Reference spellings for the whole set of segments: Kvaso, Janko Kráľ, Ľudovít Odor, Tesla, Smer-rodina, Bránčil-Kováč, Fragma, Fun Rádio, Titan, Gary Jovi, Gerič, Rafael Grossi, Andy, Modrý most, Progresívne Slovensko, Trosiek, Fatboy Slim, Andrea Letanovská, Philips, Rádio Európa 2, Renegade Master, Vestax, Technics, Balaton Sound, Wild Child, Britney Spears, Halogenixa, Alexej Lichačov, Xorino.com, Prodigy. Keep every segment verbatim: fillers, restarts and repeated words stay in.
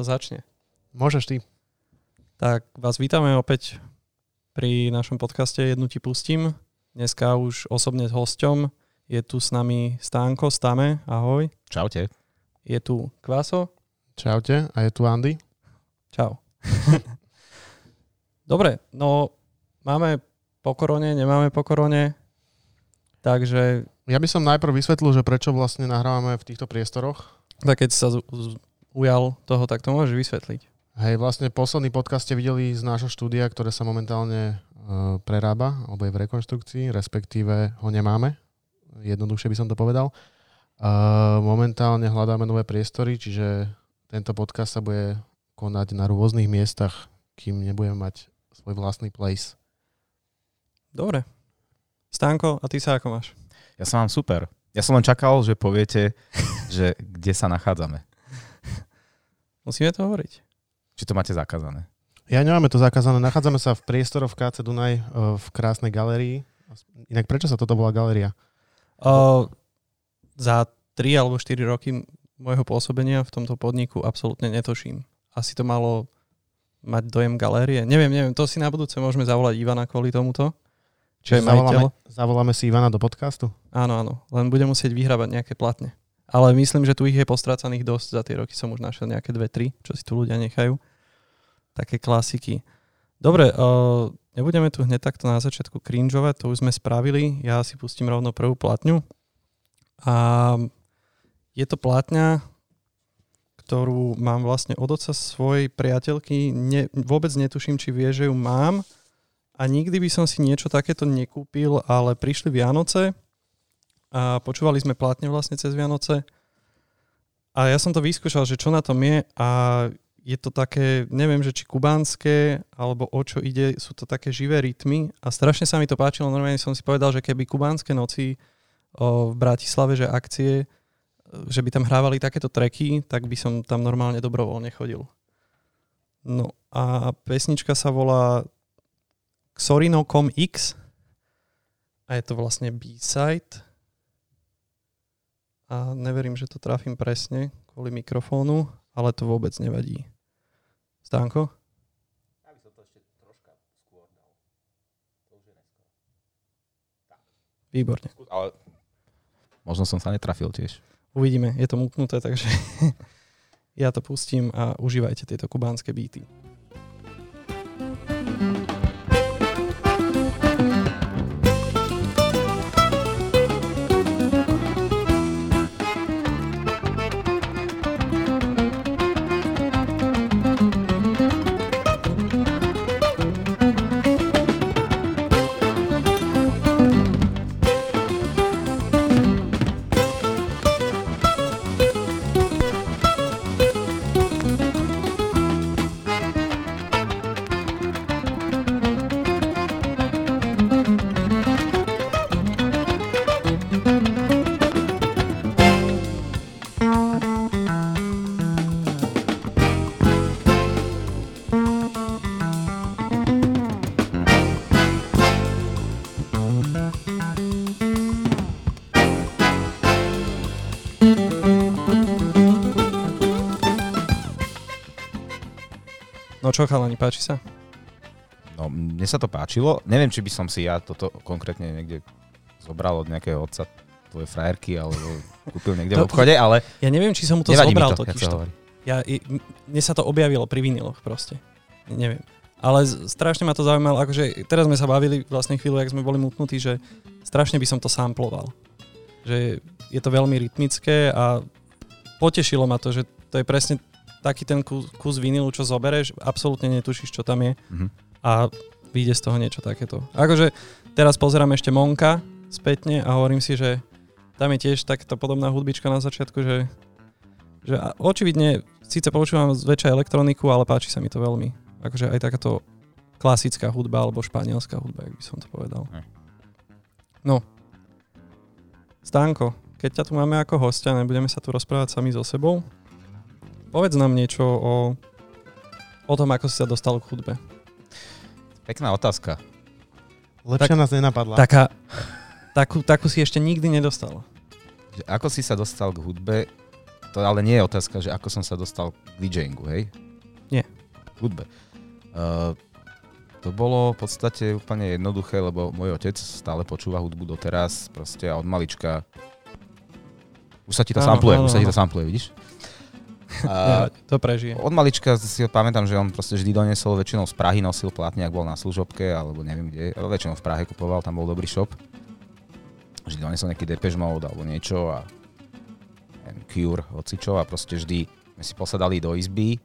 to začne. Môžeš ty. Tak vás vítame opäť pri našom podcaste Jednu ti pustím. Dneska už osobne s hosťom. Je tu s nami Stanko Stame. Ahoj. Čaute. Je tu Kvaso. Čaute. A je tu Andy. Čau. Dobre, no máme po korone, nemáme po korone, takže... Ja by som najprv vysvetlil, že prečo vlastne nahrávame v týchto priestoroch. Tak keď sa z- z- ujal toho, tak to môžeš vysvetliť. Hej, vlastne posledný podcast ste videli z nášho štúdia, ktoré sa momentálne e, prerába, alebo je v rekonštrukcii, respektíve ho nemáme. Jednoduchšie by som to povedal. E, momentálne hľadáme nové priestory, čiže tento podcast sa bude konať na rôznych miestach, kým nebudeme mať svoj vlastný place. Dobre. Stanko, a ty sa ako máš? Ja sa mám super. Ja som len čakal, že poviete, že kde sa nachádzame. Musíme to hovoriť. Či to máte zakázané? Ja nemáme to zakázané. Nachádzame sa v priestoroch v ká cé Dunaj v krásnej galérii. Inak prečo sa toto bola galéria? O, za tri alebo štyri roky môjho pôsobenia v tomto podniku absolútne netuším. Asi to malo mať dojem galérie. Neviem, neviem. To si na budúce môžeme zavolať Ivana kvôli tomuto. Čo je majiteľ. Zavoláme si Ivana do podcastu? Áno, áno. Len budem musieť vyhrábať nejaké platne. Ale myslím, že tu ich je postrácaných dosť. Za tie roky som už našiel nejaké dve tri, čo si tu ľudia nechajú. Také klasiky. Dobre, uh, nebudeme tu hneď takto na začiatku cringeovať, to už sme spravili. Ja si pustím rovno prvú platňu. A je to platňa, ktorú mám vlastne od oca svojej priateľky. Ne, vôbec netuším, či vie, že ju mám. A nikdy by som si niečo takéto nekúpil, ale prišli Vianoce a počúvali sme platne vlastne cez Vianoce. A ja som to vyskúšal, že čo na tom je a je to také, neviem, že či kubánske, alebo o čo ide, sú to také živé rytmy a strašne sa mi to páčilo. Normálne som si povedal, že keby kubánske noci o, v Bratislave, že akcie, že by tam hrávali takéto tracky, tak by som tam normálne dobrovoľne chodil. No a pesnička sa volá Xorino bodka com X a je to vlastne B-side a neverím, že to trafím presne kvôli mikrofónu. Ale to vôbec nevadí. Stánko? Ja by som to ešte troška skôr dal. To už je neskôr. Tak. Výborne. Ale možno som sa netrafil tiež. Uvidíme, je to mutnuté, takže ja to pustím a užívajte tieto kubánske beaty. Čo, chalani, páči sa? No, mne sa to páčilo. Neviem, či by som si ja toto konkrétne niekde zobral od nejakého otca tvojej frajerky, alebo kúpil niekde to, v obchode, ale... Ja neviem, či som mu to zobral to, totiž to. Ja, mne sa to objavilo pri viniloch proste. Neviem. Ale strašne ma to zaujímalo, akože teraz sme sa bavili vlastne chvíľu, jak sme boli mutnutí, že strašne by som to samploval. Že je to veľmi rytmické a potešilo ma to, že to je presne taký ten kus, kus vinilu, čo zobereš, absolútne netušíš, čo tam je. Mm-hmm. A vyjde z toho niečo takéto. Akože teraz pozerám ešte Monka spätne a hovorím si, že tam je tiež takáto podobná hudbička na začiatku, že, že očividne síce počúvam zväčša elektroniku, ale páči sa mi to veľmi. Akože aj takáto klasická hudba alebo španielská hudba, jak by som to povedal. No. Stanko, keď ťa tu máme ako hostia, nebudeme sa tu rozprávať sami so sebou. Povedz nám niečo o, o tom, ako si sa dostal k hudbe. Pekná otázka. Lepšia tak, nás nenapadla. Taká, takú, takú si ešte nikdy nedostal. Ako si sa dostal k hudbe? to ale nie je otázka, že ako som sa dostal k DJingu, hej? Nie. K hudbe. Uh, to bolo v podstate úplne jednoduché, lebo môj otec stále počúva hudbu doteraz, proste a od malička. Už sa ti to sampluje, už sa ti to sampluje, vidíš? A ja, to prežije. Od malička si pamätám, že on proste vždy doniesol, väčšinou z Prahy nosil plátne, ak bol na služobke, alebo neviem kde, väčšinou v Prahe kupoval, tam bol dobrý shop. Vždy doniesol nejaký Depeche Mode alebo niečo a neviem, Cure, hocičo a proste vždy sme si posadali do izby,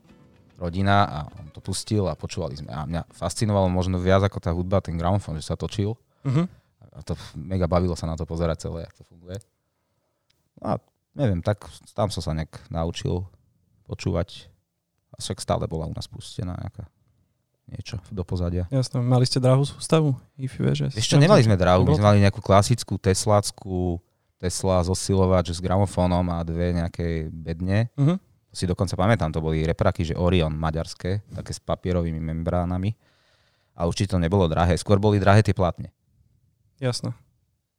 rodina a on to pustil a počúvali sme. A mňa fascinovalo možno viac ako tá hudba, ten gramophone, že sa točil. Uh-huh. A to mega bavilo sa na to pozerať celé, jak to funguje. No a neviem, tak tam som sa nejak naučil počúvať. A však stále bola u nás pustená nejaká niečo do pozadia. Jasné. Mali ste drahú sústavu? Ešte nemali sme drahú. My sme mali nejakú klasickú tesláckú Tesla zosilovač s gramofónom a dve nejaké bedne. Uh-huh. Si dokonca pamätám, to boli repraky, že Orion maďarské, také s papierovými membránami. A určite to nebolo drahé. Skôr boli drahé tie platne. Jasné.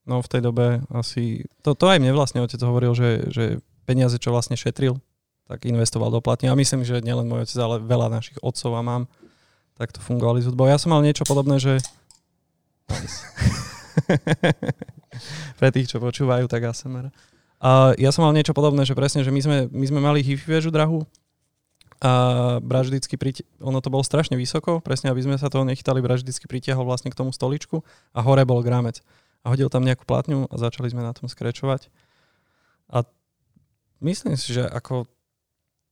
No v tej dobe asi... To, to aj mne vlastne otec hovoril, že, že peniaze, čo vlastne šetril, tak investoval do platní. A myslím, že nielen môj otec, ale veľa našich otcov a mám takto fungovali s hudbou. Ja som mal niečo podobné, že... Pre tých, čo počúvajú, tak á es em er. A ja som mal niečo podobné, že presne, že my sme, my sme mali hi-fi väžu drahú a braždický priti... ono to bolo strašne vysoko, presne aby sme sa toho nechytali, braždický pritiahol vlastne k tomu stoličku a hore bol gramec. A hodil tam nejakú platňu a začali sme na tom skrečovať. A myslím si, že ako...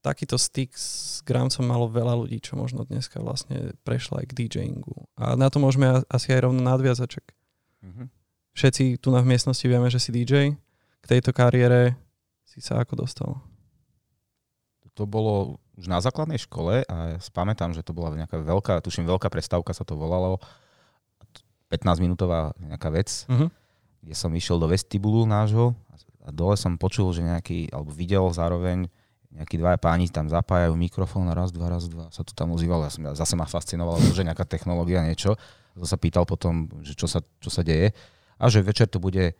takýto styk s gramcom malo veľa ľudí, čo možno dneska vlastne prešla aj k DJingu. A na to môžeme asi aj rovno nadviazaček. Mm-hmm. Všetci tu na v miestnosti vieme, že si dý džej. K tejto kariére si sa ako dostal? To bolo už na základnej škole a ja spamätám, že to bola nejaká veľká, tuším veľká prestávka sa to volalo. pätnásťminútová nejaká vec, mm-hmm. kde som išiel do vestibulu nášho a dole som počul, že nejaký, alebo videl zároveň nejakí dvaja páni tam zapájajú mikrofón a raz, dva, raz, dva. Sa to tam ozývalo. Ja som, zase ma fascinovalo, že nejaká technológia, niečo. To sa pýtal potom, že čo sa, čo sa deje. A že večer to bude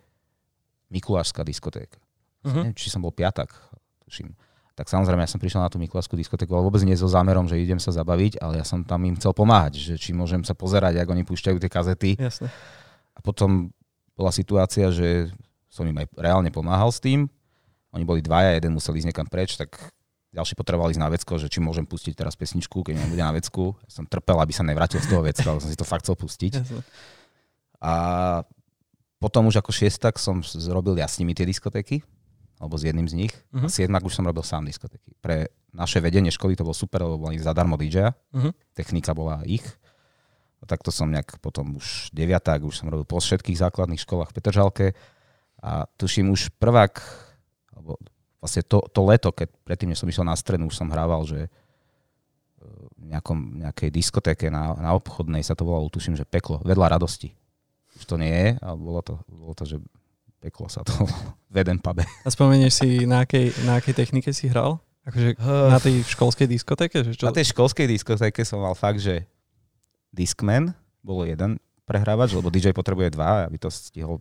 mikulášská diskotéka. Uh-huh. Neviem, či som bol piatak, tuším. Tak samozrejme, ja som prišiel na tú mikulášskú diskotéku, ale vôbec nie so zámerom, že idem sa zabaviť, ale ja som tam im chcel pomáhať, že či môžem sa pozerať, ako oni púšťajú tie kazety. Jasne. A potom bola situácia, že som im aj reálne pomáhal s tým. Oni boli dvaja, jeden musel ísť niekam preč, tak ďalší potreboval ísť na vecko, že či môžem pustiť teraz pesničku, keď nebude na vecku. Ja som trpel, aby sa nevrátil z toho vecka, ale som si to fakt chcel pustiť. A potom už ako šiestak som zrobil ja s nimi tie diskotéky, alebo s jedným z nich. Uh-huh. A siedmak už som robil sám diskotéky. Pre naše vedenie školy to bolo super, lebo boli zadarmo dý džeja. Uh-huh. Technika bola ich. A takto som nejak potom už deviatak, už som robil po všetkých základných školách v Petržalke. A tuším už prvák Lebo vlastne to, to leto, keď predtým, než som išiel na strednú, už som hrával, že v nejakom, nejakej diskotéke na, na obchodnej sa to volalo, tuším, že Peklo, vedľa radosti. Už to nie je, ale bolo to, bolo to že Peklo sa to volalo, veden pabe. A spomenieš si, na akej, na akej technike si hral? Akože na tej školskej diskotéke? Že čo... Na tej školskej diskotéke som mal fakt, že Discman bolo jeden prehrávač, lebo dý džej potrebuje dva, aby to stihol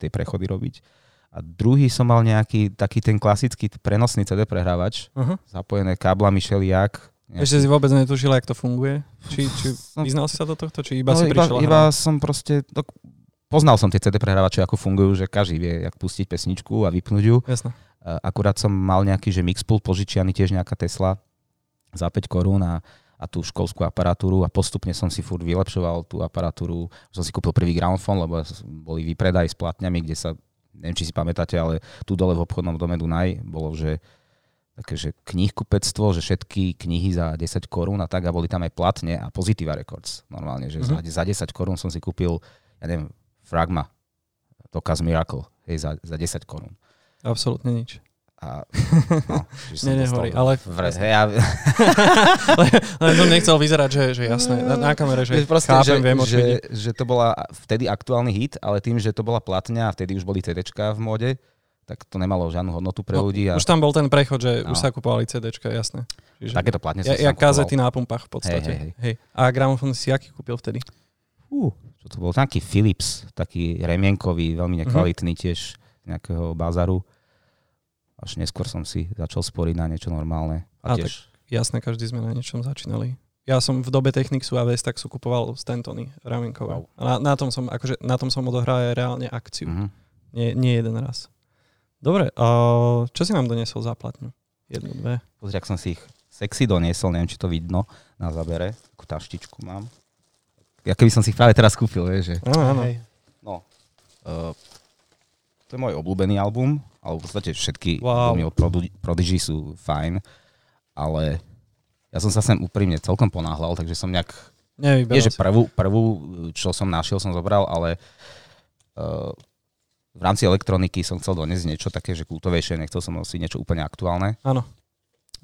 tie prechody robiť. A druhý som mal nejaký taký ten klasický prenosný cé dé prehrávač, uh-huh. zapojené káblami šeliak. Nejaký... Ešte si vôbec netušil, jak to funguje? Či, či vyznal si sa do tohto? Či iba no, si iba, prišiel iba som proste... Tak, poznal som tie cé dé prehrávače, ako fungujú, že každý vie, jak pustiť pesničku a vypnúť ju. Jasne. Akurát som mal nejaký, že mixpult požičianý, tiež nejaká Tesla za päť korún a, a tú školskú aparatúru a postupne som si furt vylepšoval tú aparatúru. Som si kúpil prvý gramofón, lebo boli výpredaj s platňami, kde sa neviem, či si pamätáte, ale tu dole v obchodnom dome Dunaj bolo, že také, že knihkupectvo, že všetky knihy za desať korún a tak, a boli tam aj platne a Pozitiva Records normálne, že mm-hmm. za desať korún som si kúpil, ja neviem, Fragma, Tokaz Miracle, hej, za, za desať korún. Absolútne nič. A, no, ne, nehovorí, ale... Vre, hej, ja... ale som nechcel vyzerať, že, že jasné, na, na kamere, že proste, chápem, že, viem, že, že to bola vtedy aktuálny hit, ale tým, že to bola platňa a vtedy už boli cé déčka v móde, tak to nemalo žiadnu hodnotu pre ľudí. A... Už tam bol ten prechod, že no. už sa kupovali cé déčka, jasné. Čiže... Takéto platne som ja, ja kazety na pumpách v podstate. Hej, hej, hej. Hej. A gramofón si aký kúpil vtedy? Uh, čo to bol taký Philips, taký remienkový, veľmi nekvalitný tiež nejakého bazaru. až neskôr som si začal sporiť na niečo normálne. A, a tiež... tak jasné, každý sme na niečom začínali. Ja som v dobe Technicsu a Vestaxu kupoval Stantony Ramenkové. Wow. A na, na tom som, akože, na tom som odohral reálne akciu. Uh-huh. Nie, nie jeden raz. Dobre, uh, čo si nám doniesol za platňu? Jednu, dve. Pozri, ak som si ich sexy doniesol, neviem, či to vidno na zábere. Takú taštičku mám. Ja keby som si ich práve teraz kúpil, vieš, že... Áno, áno. No, uh, to je môj obľúbený album, ale v podstate všetky wow. albumy od Prodigy sú fajn, ale... Ja som sa sem úprimne celkom ponáhľal, takže som nejak... Nevyberal nie, že prvú, prvú, čo som našiel, som zobral, ale uh, v rámci elektroniky som chcel doniesť niečo také, že kultovejšie, nechcel som nosiť niečo úplne aktuálne. Áno,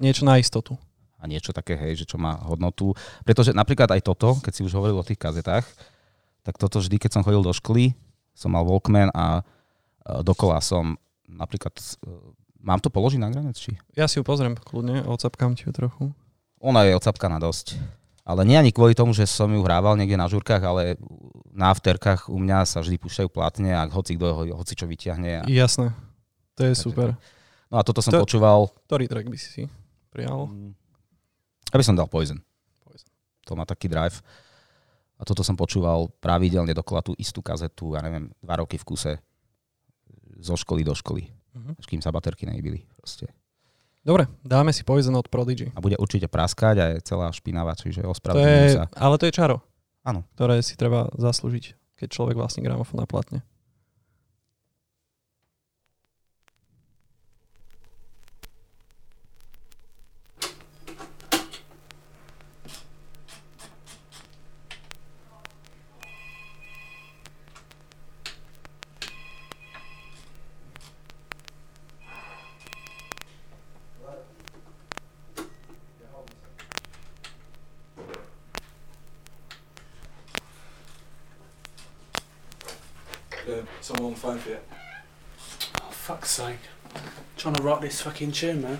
niečo na istotu. A niečo také, hej, že čo má hodnotu. Pretože napríklad aj toto, keď si už hovoril o tých kazetách, tak toto vždy, keď som chodil do školy, som mal Walkman a uh, dokola som napríklad... Uh, mám to položiť na granec, či? Ja si ju pozriem kľudne, odsapkám ti ju trochu. Ona je odsapkaná dosť. Ale nie ani kvôli tomu, že som ju hrával niekde na žurkách, ale na afterkách u mňa sa vždy púšťajú platne a hoci kto hoci čo vyťahne. A... Jasné. To je takže super. To... No a toto som to... počúval. Ktorý track by si prijal? Ja by som dal Poison. Poison. To má taký drive. A toto som počúval pravidelne dokola tú istú kazetu, ja neviem, dva roky v kuse zo školy do školy. Uh-huh. Až kým sa baterky nejbili proste. Dobre, dáme si Poison od Prodigy. A bude určite praskať a je celá špinavá, čiže ospravedlňujem sa. Ale to je čaro, áno, ktoré si treba zaslúžiť, keď človek vlastní gramofón na platne. Phone for you. Oh, fuck's sake. I'm trying to rock this fucking tune, man.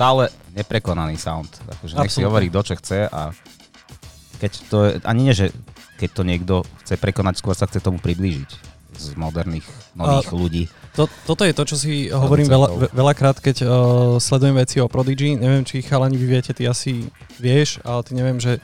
Stále neprekonaný sound. Takže nech si hovorí, kto čo chce a keď to je, ani nie, že keď to niekto chce prekonať, skôr sa chce tomu priblížiť z moderných, nových a, ľudí. To, toto je to, čo si to hovorím veľa, veľakrát, keď uh, sledujem veci o Prodigy. Neviem, či chalani vy viete, ty asi vieš, ale ty neviem, že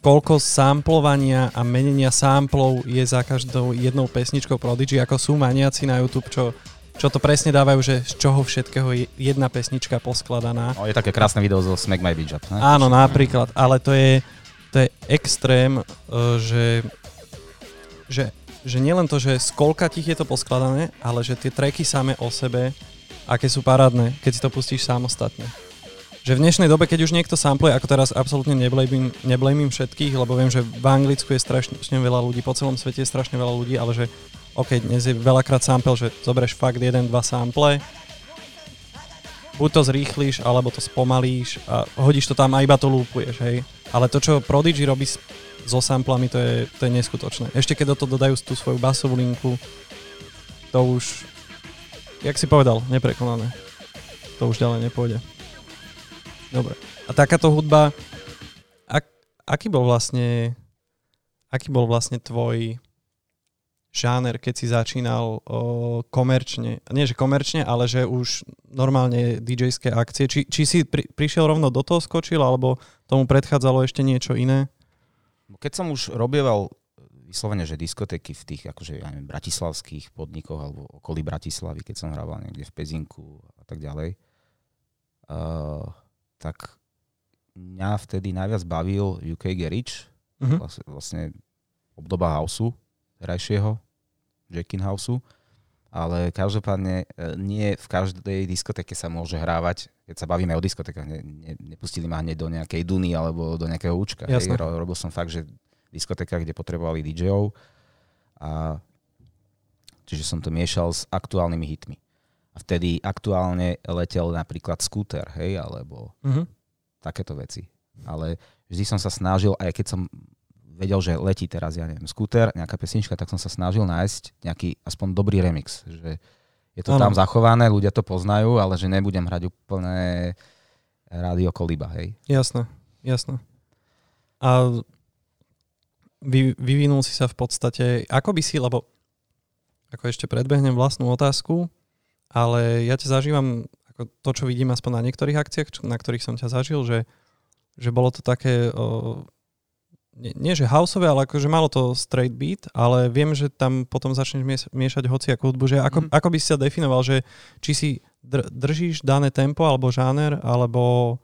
koľko samplovania a menenia samplov je za každou jednou pesničkou Prodigy, ako sú maniaci na YouTube, čo... Čo to presne dávajú, že z čoho všetkého je jedna pesnička poskladaná. No, je také krásne video zo Smack My Bitch Up. Ne? Áno, napríklad, ale to je, to je extrém, že, že, že nielen to, že z koľka tých je to poskladané, ale že tie tracky same o sebe, aké sú parádne, keď si to pustíš samostatne. Že v dnešnej dobe, keď už niekto sampluje, ako teraz absolútne neblamím, neblamím všetkých, lebo viem, že v Anglicku je strašne veľa ľudí, po celom svete je strašne veľa ľudí, ale že OK, dnes je veľakrát sample, že zoberieš fakt jeden, dva sample, buď to zrýchliš, alebo to spomalíš a hodíš to tam a iba to lúpuješ, hej. Ale to, čo Prodigy robí so samplami, to je, to je neskutočné. Ešte keď do toho dodajú tú svoju basovú linku, to už, jak si povedal, neprekonané. To už ďalej nepôjde. Dobre. A takáto hudba, ak, aký bol vlastne, aký bol vlastne tvoj... žáner, keď si začínal o, komerčne, nie že komerčne, ale že už normálne DJské akcie. Či, či si pri, prišiel rovno do toho skočil, alebo tomu predchádzalo ešte niečo iné? Keď som už robieval vyslovene, že diskotéky v tých akože, ja neviem, bratislavských podnikoch alebo okolí Bratislavy, keď som hrával niekde v Pezinku a tak ďalej, a uh, tak mňa vtedy najviac bavil ú ká Gerič, uh-huh. vlastne, vlastne obdoba houseu, terajšieho, Jackin houseu, ale každopádne nie v každej diskotéke sa môže hrávať, keď sa bavíme o diskotékach, ne, ne, nepustili ma hneď do nejakej Duny alebo do nejakého účka. Hej, robil som fakt, že v diskotékach, kde potrebovali dí džejov, a čiže som to miešal s aktuálnymi hitmi. A vtedy aktuálne letel napríklad skúter, hej, alebo uh-huh. takéto veci. Ale vždy som sa snažil, aj keď som vedel, že letí teraz, ja neviem, skúter, nejaká pesnička, tak som sa snažil nájsť nejaký aspoň dobrý remix. Že je to ano. Tam zachované, ľudia to poznajú, ale že nebudem hrať úplne rádio kolíba, hej. Jasné, jasné. A vy, vyvinul si sa v podstate, ako by si, lebo ako ešte predbehnem vlastnú otázku, ale ja ťa zažívam, ako to, čo vidím aspoň na niektorých akciách, čo, na ktorých som ťa zažil, že, že bolo to také... O, Nie, nie, že houseové, ale akože malo to straight beat, ale viem, že tam potom začneš miešať hociakú hudbu, že ako, mm. ako by si sa definoval, že či si dr- držíš dané tempo alebo žáner, alebo...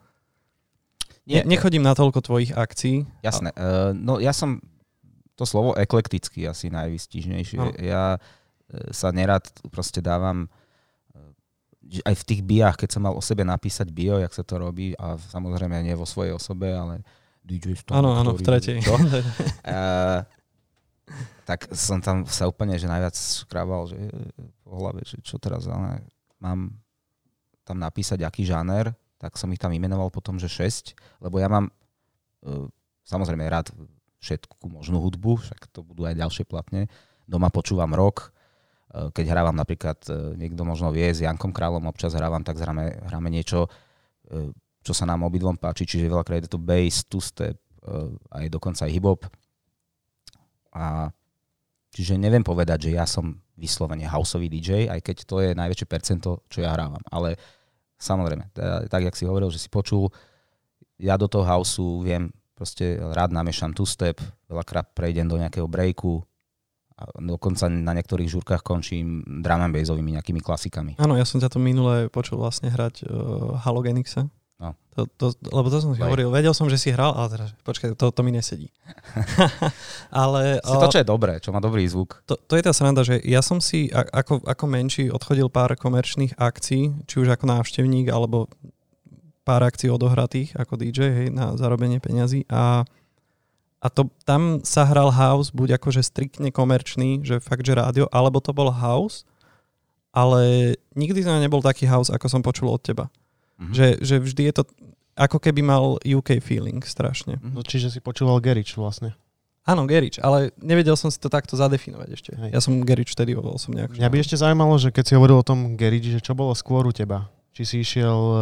Nie, ne, nechodím na toľko tvojich akcií. Jasné. Uh, no ja som to slovo eklektický asi najvystižnejšie. No. Ja sa nerad proste dávam aj v tých biách, keď som mal o sebe napísať bio, jak sa to robí, a samozrejme nie vo svojej osobe, ale dí džej Stanko. Áno, áno, v tretej. uh, tak som tam sa úplne, že najviac skrával, že po hlave, že čo teraz, ale mám tam napísať, aký žáner, tak som ich tam imenoval potom, že šesť, lebo ja mám uh, samozrejme rád všetku možnú hudbu, však to budú aj ďalšie platne. Doma počúvam rock, uh, keď hrávam napríklad, uh, niekto možno vie, s Jankom Kráľom občas hrávam, tak hráme, hráme niečo, uh, čo sa nám obidvom páči, čiže veľakrát je to bass, two-step, aj dokonca aj hip-hop. A čiže neviem povedať, že ja som vyslovene houseový dí džej, aj keď to je najväčšie percento, čo ja hrávam. Ale samozrejme, teda, tak, jak si hovoril, že si počul, ja do toho houseu viem, proste rád namiešam two-step, veľakrát prejdem do nejakého breaku, a dokonca na niektorých žúrkach končím drum and bassovými nejakými klasikami. Áno, ja som ťa to minule počul vlastne hrať uh, Halogenixa. No. To, to, lebo to som si hovoril. Vedel som, že si hral, ale teraz, počkaj, to, to mi nesedí. Ale... Si to, čo je dobré, čo má dobrý zvuk. To, to je tá sranda, že ja som si ako, ako menší odchodil pár komerčných akcií, či už ako návštevník, alebo pár akcií odohratých ako dí džej, hej, na zarobenie peňazí. A, a to, tam sa hral house, buď akože striktne komerčný, že fakt, že rádio, alebo to bol house, ale nikdy to nebol taký house, ako som počul od teba. Mm-hmm. Že, že vždy je to, ako keby mal ú ká feeling strašne. No, čiže si počúval Gerič vlastne. Áno, Gerič, ale nevedel som si to takto zadefinovať ešte. Hej. Ja som Gerič vtedy volal som nejak. Mňa by ešte zaujímalo, že keď si hovoril o tom Geriči, že čo bolo skôr u teba? Či si išiel uh,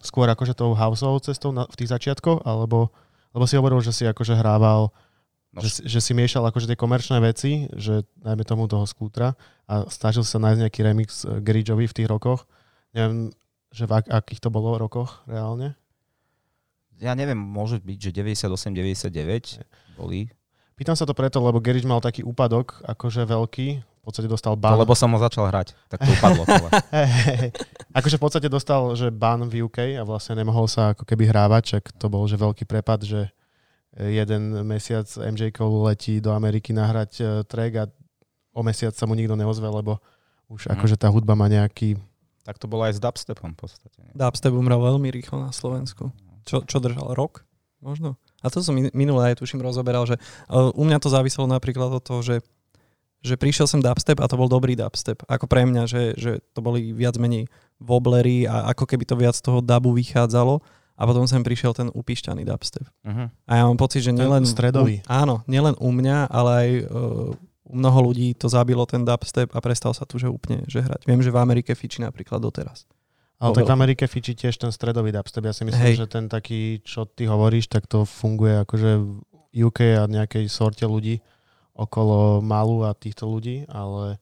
skôr akože tou houseovou cestou na, v tých začiatkoch, alebo lebo si hovoril, že si akože hrával, no. že, že si miešal akože tie komerčné veci, že najmä tomu toho skútra, a snažil sa nájsť nejaký remix Geričovi v tých rokoch. Neviem, že v ak- akých to bolo rokoch reálne? Ja neviem, môže byť, že deväťdesiatosem deväťdesiatdeväť boli. Pýtam sa to preto, lebo Gerič mal taký úpadok, akože veľký, v podstate dostal ban. To, lebo som ho začal hrať, tak to upadlo. Akože v podstate dostal, že ban v ú ká a vlastne nemohol sa ako keby hrávať, čak to bol, že veľký prepad, že jeden mesiac em džej-kou letí do Ameriky nahrať track a o mesiac sa mu nikto neozve, lebo už mm. akože tá hudba má nejaký. Tak to bolo aj s dubstepom v podstate. Nie? Dubstep umrel veľmi rýchlo na Slovensku. Čo, čo držal? Rok? Možno? A to som minulé aj tuším rozoberal, že uh, u mňa to záviselo napríklad od toho, že, že prišiel som dubstep a to bol dobrý dubstep. Ako pre mňa, že, že to boli viac menej wobblery a ako keby to viac toho dubu vychádzalo. A potom sem prišiel ten upišťaný dubstep. Uh-huh. A ja mám pocit, že nielen... Stredový. U, áno, nielen u mňa, ale aj... Uh, mnoho ľudí to zabilo ten dubstep a prestal sa tu že úplne že hrať. Viem, že v Amerike fičí napríklad doteraz. Ale tak v Amerike fičí tiež ten stredový dubstep. Ja si myslím, hej, že ten taký, čo ty hovoríš, tak to funguje akože v ú ká a nejakej sorte ľudí okolo Malu a týchto ľudí, ale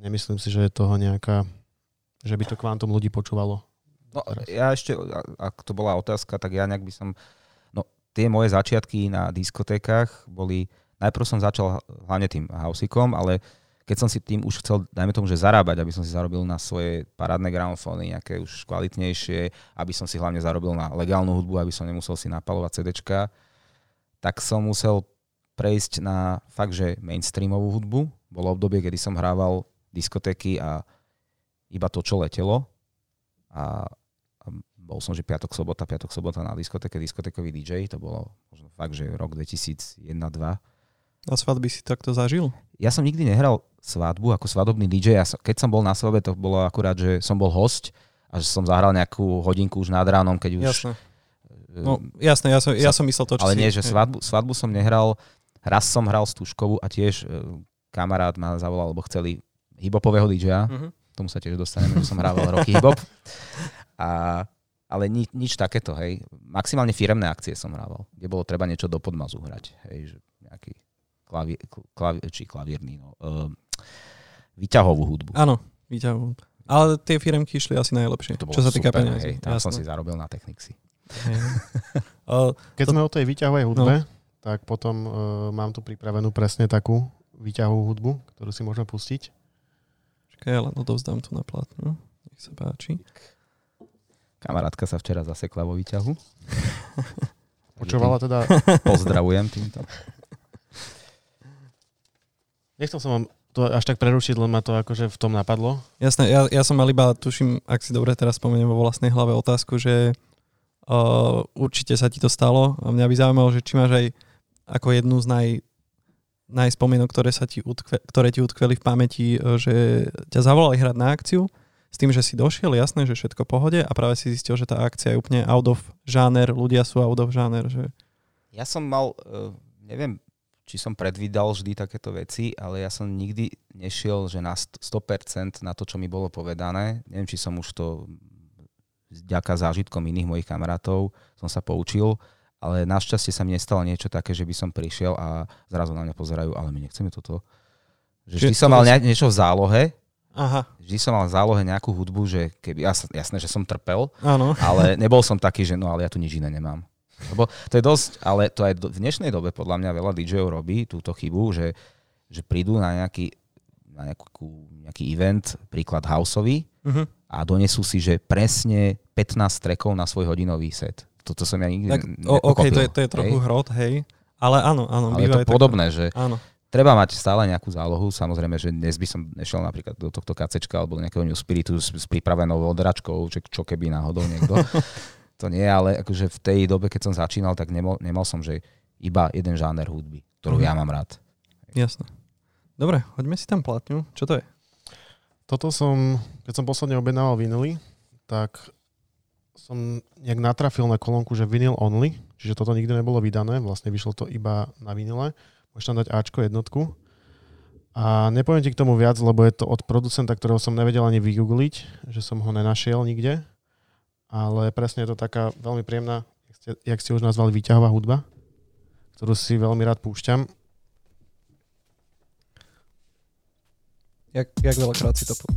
nemyslím si, že je toho nejaká, že by to kvantum ľudí počúvalo. No, ja ešte, ak to bola otázka, tak ja nejak by som... No, tie moje začiatky na diskotékach boli... Najprv som začal hlavne tým housikom, ale keď som si tým už chcel, dajme tomu, že zarábať, aby som si zarobil na svoje parádne gramofóny, nejaké už kvalitnejšie, aby som si hlavne zarobil na legálnu hudbu, aby som nemusel si napalovať CDčka, tak som musel prejsť na fakt, že mainstreamovú hudbu. Bolo obdobie, kedy som hrával diskotéky a iba to, čo letelo. A, a bol som, že piatok, sobota, piatok, sobota na diskotéke, diskotékový dý džej, to bolo možno fakt, že rok dvetisícjeden dva. A svadby si takto zažil? Ja som nikdy nehral svadbu ako svadobný dý džej. Ja som, keď som bol na svadbe, to bolo akurát, že som bol hosť a že som zahral nejakú hodinku už nad ránom, keď už... Jasné, no, jasné ja, som, ja som myslel to, čo ale si... Ale nie, že svadbu, svadbu som nehral. Raz som hral Stužkovú a tiež kamarát ma zavolal, lebo chceli hip-hopového dý džeja. Mm-hmm. Tomu sa tiež dostaneme, že som hrával roky hip-hop. A, ale ni, nič takéto, hej. Maximálne firemné akcie som hrával, kde bolo treba niečo do podmazu hrať. Hej, že nejaký... Klavier, klavier, či klavírny, no. Uh, výťahovú hudbu. Áno, výťahovú. Ale tie firemky išli asi najlepšie, čo sa týka peniazí. Tam som si zarobil na Technicsy. Keď to... sme o tej výťahovej hudbe, no. tak potom uh, mám tu pripravenú presne takú výťahovú hudbu, ktorú si môžeme pustiť. Čakaj, ja len odovzdám tu na plátnu. Nech sa páči. Kamarátka sa včera zasekla vo výťahu. Počúvala teda... Pozdravujem týmto. Nechcel som vám to až tak prerušiť, len ma to akože v tom napadlo. Jasné, ja, ja som mal iba, tuším, ak si dobre teraz spomeniem vo vlastnej hlave otázku, že uh, určite sa ti to stalo a mňa by zaujímalo, že či máš aj ako jednu z naj, najspomienok, ktoré, sa ti utkve, ktoré ti utkveli v pamäti, že ťa zavolali hrať na akciu s tým, že si došiel, jasné, že všetko v pohode a práve si zistil, že tá akcia je úplne out of žáner, ľudia sú out of žáner. Že... Ja som mal, uh, neviem, či som predvídal vždy takéto veci, ale ja som nikdy nešiel, že na sto percent na to, čo mi bolo povedané. Neviem, či som už to vďaka zážitkom iných mojich kamarátov som sa poučil, ale našťastie sa mi nestalo niečo také, že by som prišiel a zrazu na mňa pozerajú, ale my nechceme toto. Že vždy som mal niečo v zálohe. Aha. Vždy som mal v zálohe nejakú hudbu, že keby, jasné, že som trpel, áno. Ale nebol som taký, že no ale ja tu nič iné nemám. Lebo to je dosť, ale to aj v dnešnej dobe podľa mňa veľa dý džejov robí túto chybu, že, že prídu na nejaký, na nejakú, nejaký event, príklad houseový, uh-huh. a donesú si, že presne pätnásť trackov na svoj hodinový set. Toto som ja nikdy tak, nepochopil. OK, to je, to je trochu hej? hrot, hej. Ale áno, áno. Ale je to podobné, tak... že áno. Treba mať stále nejakú zálohu. Samozrejme, že dnes by som nešiel napríklad do tohto kacečka alebo do nejakého New Spiritu s, s pripravenou odračkou, čo, čo keby náhodou niekto... To nie, ale akože v tej dobe, keď som začínal, tak nemal, nemal som, že iba jeden žáner hudby, ktorú ja mám rád. Jasné. Dobre, hoďme si tam platňu. Čo to je? Toto som, keď som posledne objednával vinily, tak som nejak natrafil na kolónku, že vinyl only, čiže toto nikdy nebolo vydané, vlastne vyšlo to iba na vinile. Môžeš tam dať Ačko, jednotku. A nepoviem ti k tomu viac, lebo je to od producenta, ktorého som nevedel ani vygoogliť, že som ho nenašiel nikde. Ale presne je to taká veľmi príjemná, jak ste, jak ste už nazvali, výťahová hudba, ktorú si veľmi rád púšťam. Jak, jak veľakrát si to po-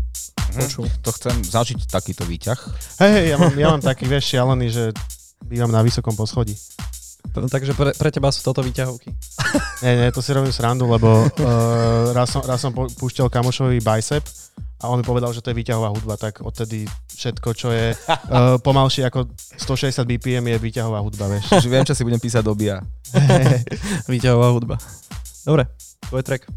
počul? Hm, to chcem zažiť takýto výťah. Hej, hej, ja mám, ja mám taký, vieš, šialený, že bývam na vysokom poschodí. Takže pre, pre teba sú toto výťahovky. Nie, nie, to si robím srandu, lebo uh, raz som, raz som púšťal kamošový Bicep a on mi povedal, že to je výťahová hudba, tak odtedy všetko, čo je uh, pomalšie ako stošesťdesiat bí pí em je výťahová hudba, vieš. Čiže viem, čo si budem písať do bia. Výťahová hudba. Dobre, tvoj track.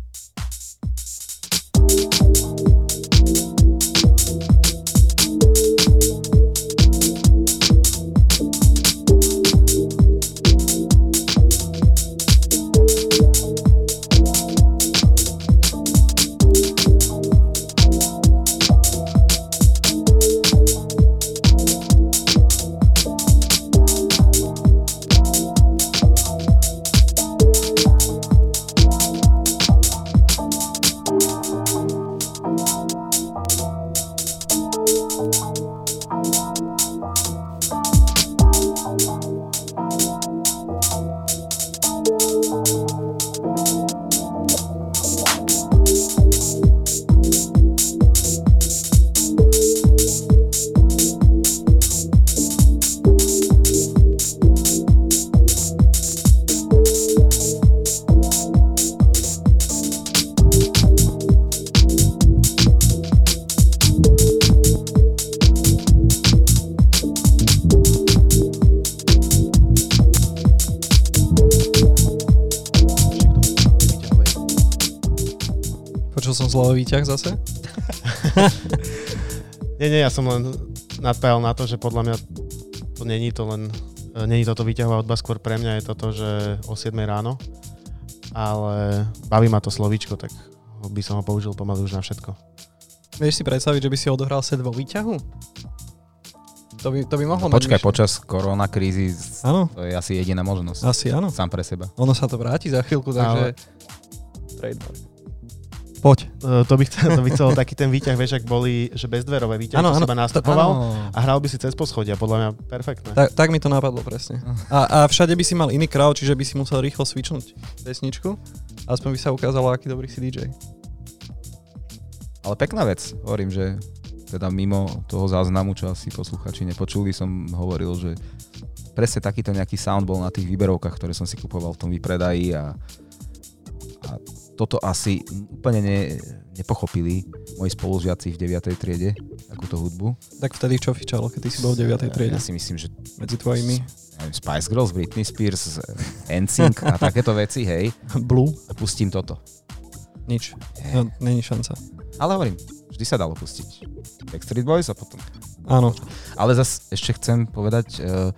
výťah zase? nie, nie, ja som len nadpájal na to, že podľa mňa to není to len, není toto výťahová hudba, skôr pre mňa je toto, že o siedmej ráno, ale baví ma to slovíčko, tak by som ho použil pomaly už na všetko. Vieš si predstaviť, že by si odohral set vo výťahu? To by, to by mohlo no, počkaj, mať. Počkaj, počas koronakrízy to je asi jediná možnosť. Asi áno. Sám pre seba. Ono sa to vráti za chvíľku, takže... Ale... Trademark. Poď. To by, chcel, to by chcel taký ten výťah, vieš, ak boli, že bezdverové výťahy, ano, to ano, seba nastupoval to, a hral by si cez poschodia, podľa mňa perfektné. Ta, tak mi to napadlo presne. A, a všade by si mal iný crowd, čiže by si musel rýchlo switchnúť pesničku. Aspoň by sa ukázalo, aký dobrý si dý džej. Ale pekná vec, hovorím, že teda mimo toho záznamu, čo asi posluchači nepočuli, som hovoril, že presne takýto nejaký sound bol na tých výberovkách, ktoré som si kupoval v tom výpredaji a, a toto asi úplne ne, nepochopili moji spolužiaci v deviatej triede, takúto hudbu. Tak vtedy čo fičalo, keď ty si bol v deviatej triede? Ja si myslím, že medzi tvojimi... Spice Girls, Britney Spears, en sync a takéto veci, hej. Blue. Pustím toto. Nič. No, není šanca. Ale hovorím, vždy sa dalo pustiť. Backstreet Boys a potom... Áno. Ale zase ešte chcem povedať, uh,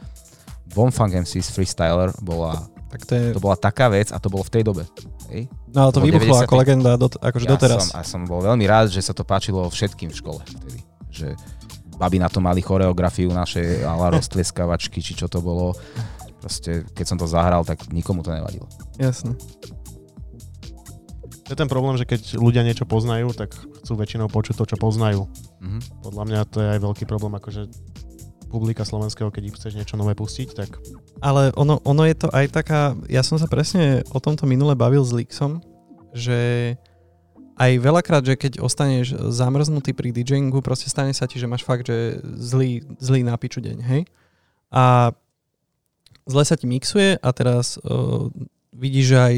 Bonfunk em cé Freestyler bola... Tak to, je... to bola taká vec a to bolo v tej dobe. Hej? No ale to, to vybuchlo deväťdesiat... ako legenda do, akože ja doteraz. Som, a som bol veľmi rád, že sa to páčilo všetkým v škole vtedy. Že babi na to mali choreografiu naše ala roztleskavačky, či čo to bolo. Proste keď som to zahral, tak nikomu to nevadilo. Jasne. To je ten problém, že keď ľudia niečo poznajú, tak chcú väčšinou počuť to, čo poznajú. Mm-hmm. Podľa mňa to je aj veľký problém, akože publika slovenského, keď chceš niečo nové pustiť, tak... Ale ono, ono je to aj taká... Ja som sa presne o tomto minule bavil s Lixom, že aj veľakrát, že keď ostaneš zamrznutý pri DJingu, proste stane sa ti, že máš fakt, že zlý, zlý na piču deň, hej? A zle sa ti mixuje a teraz... Uh, vidíš, že aj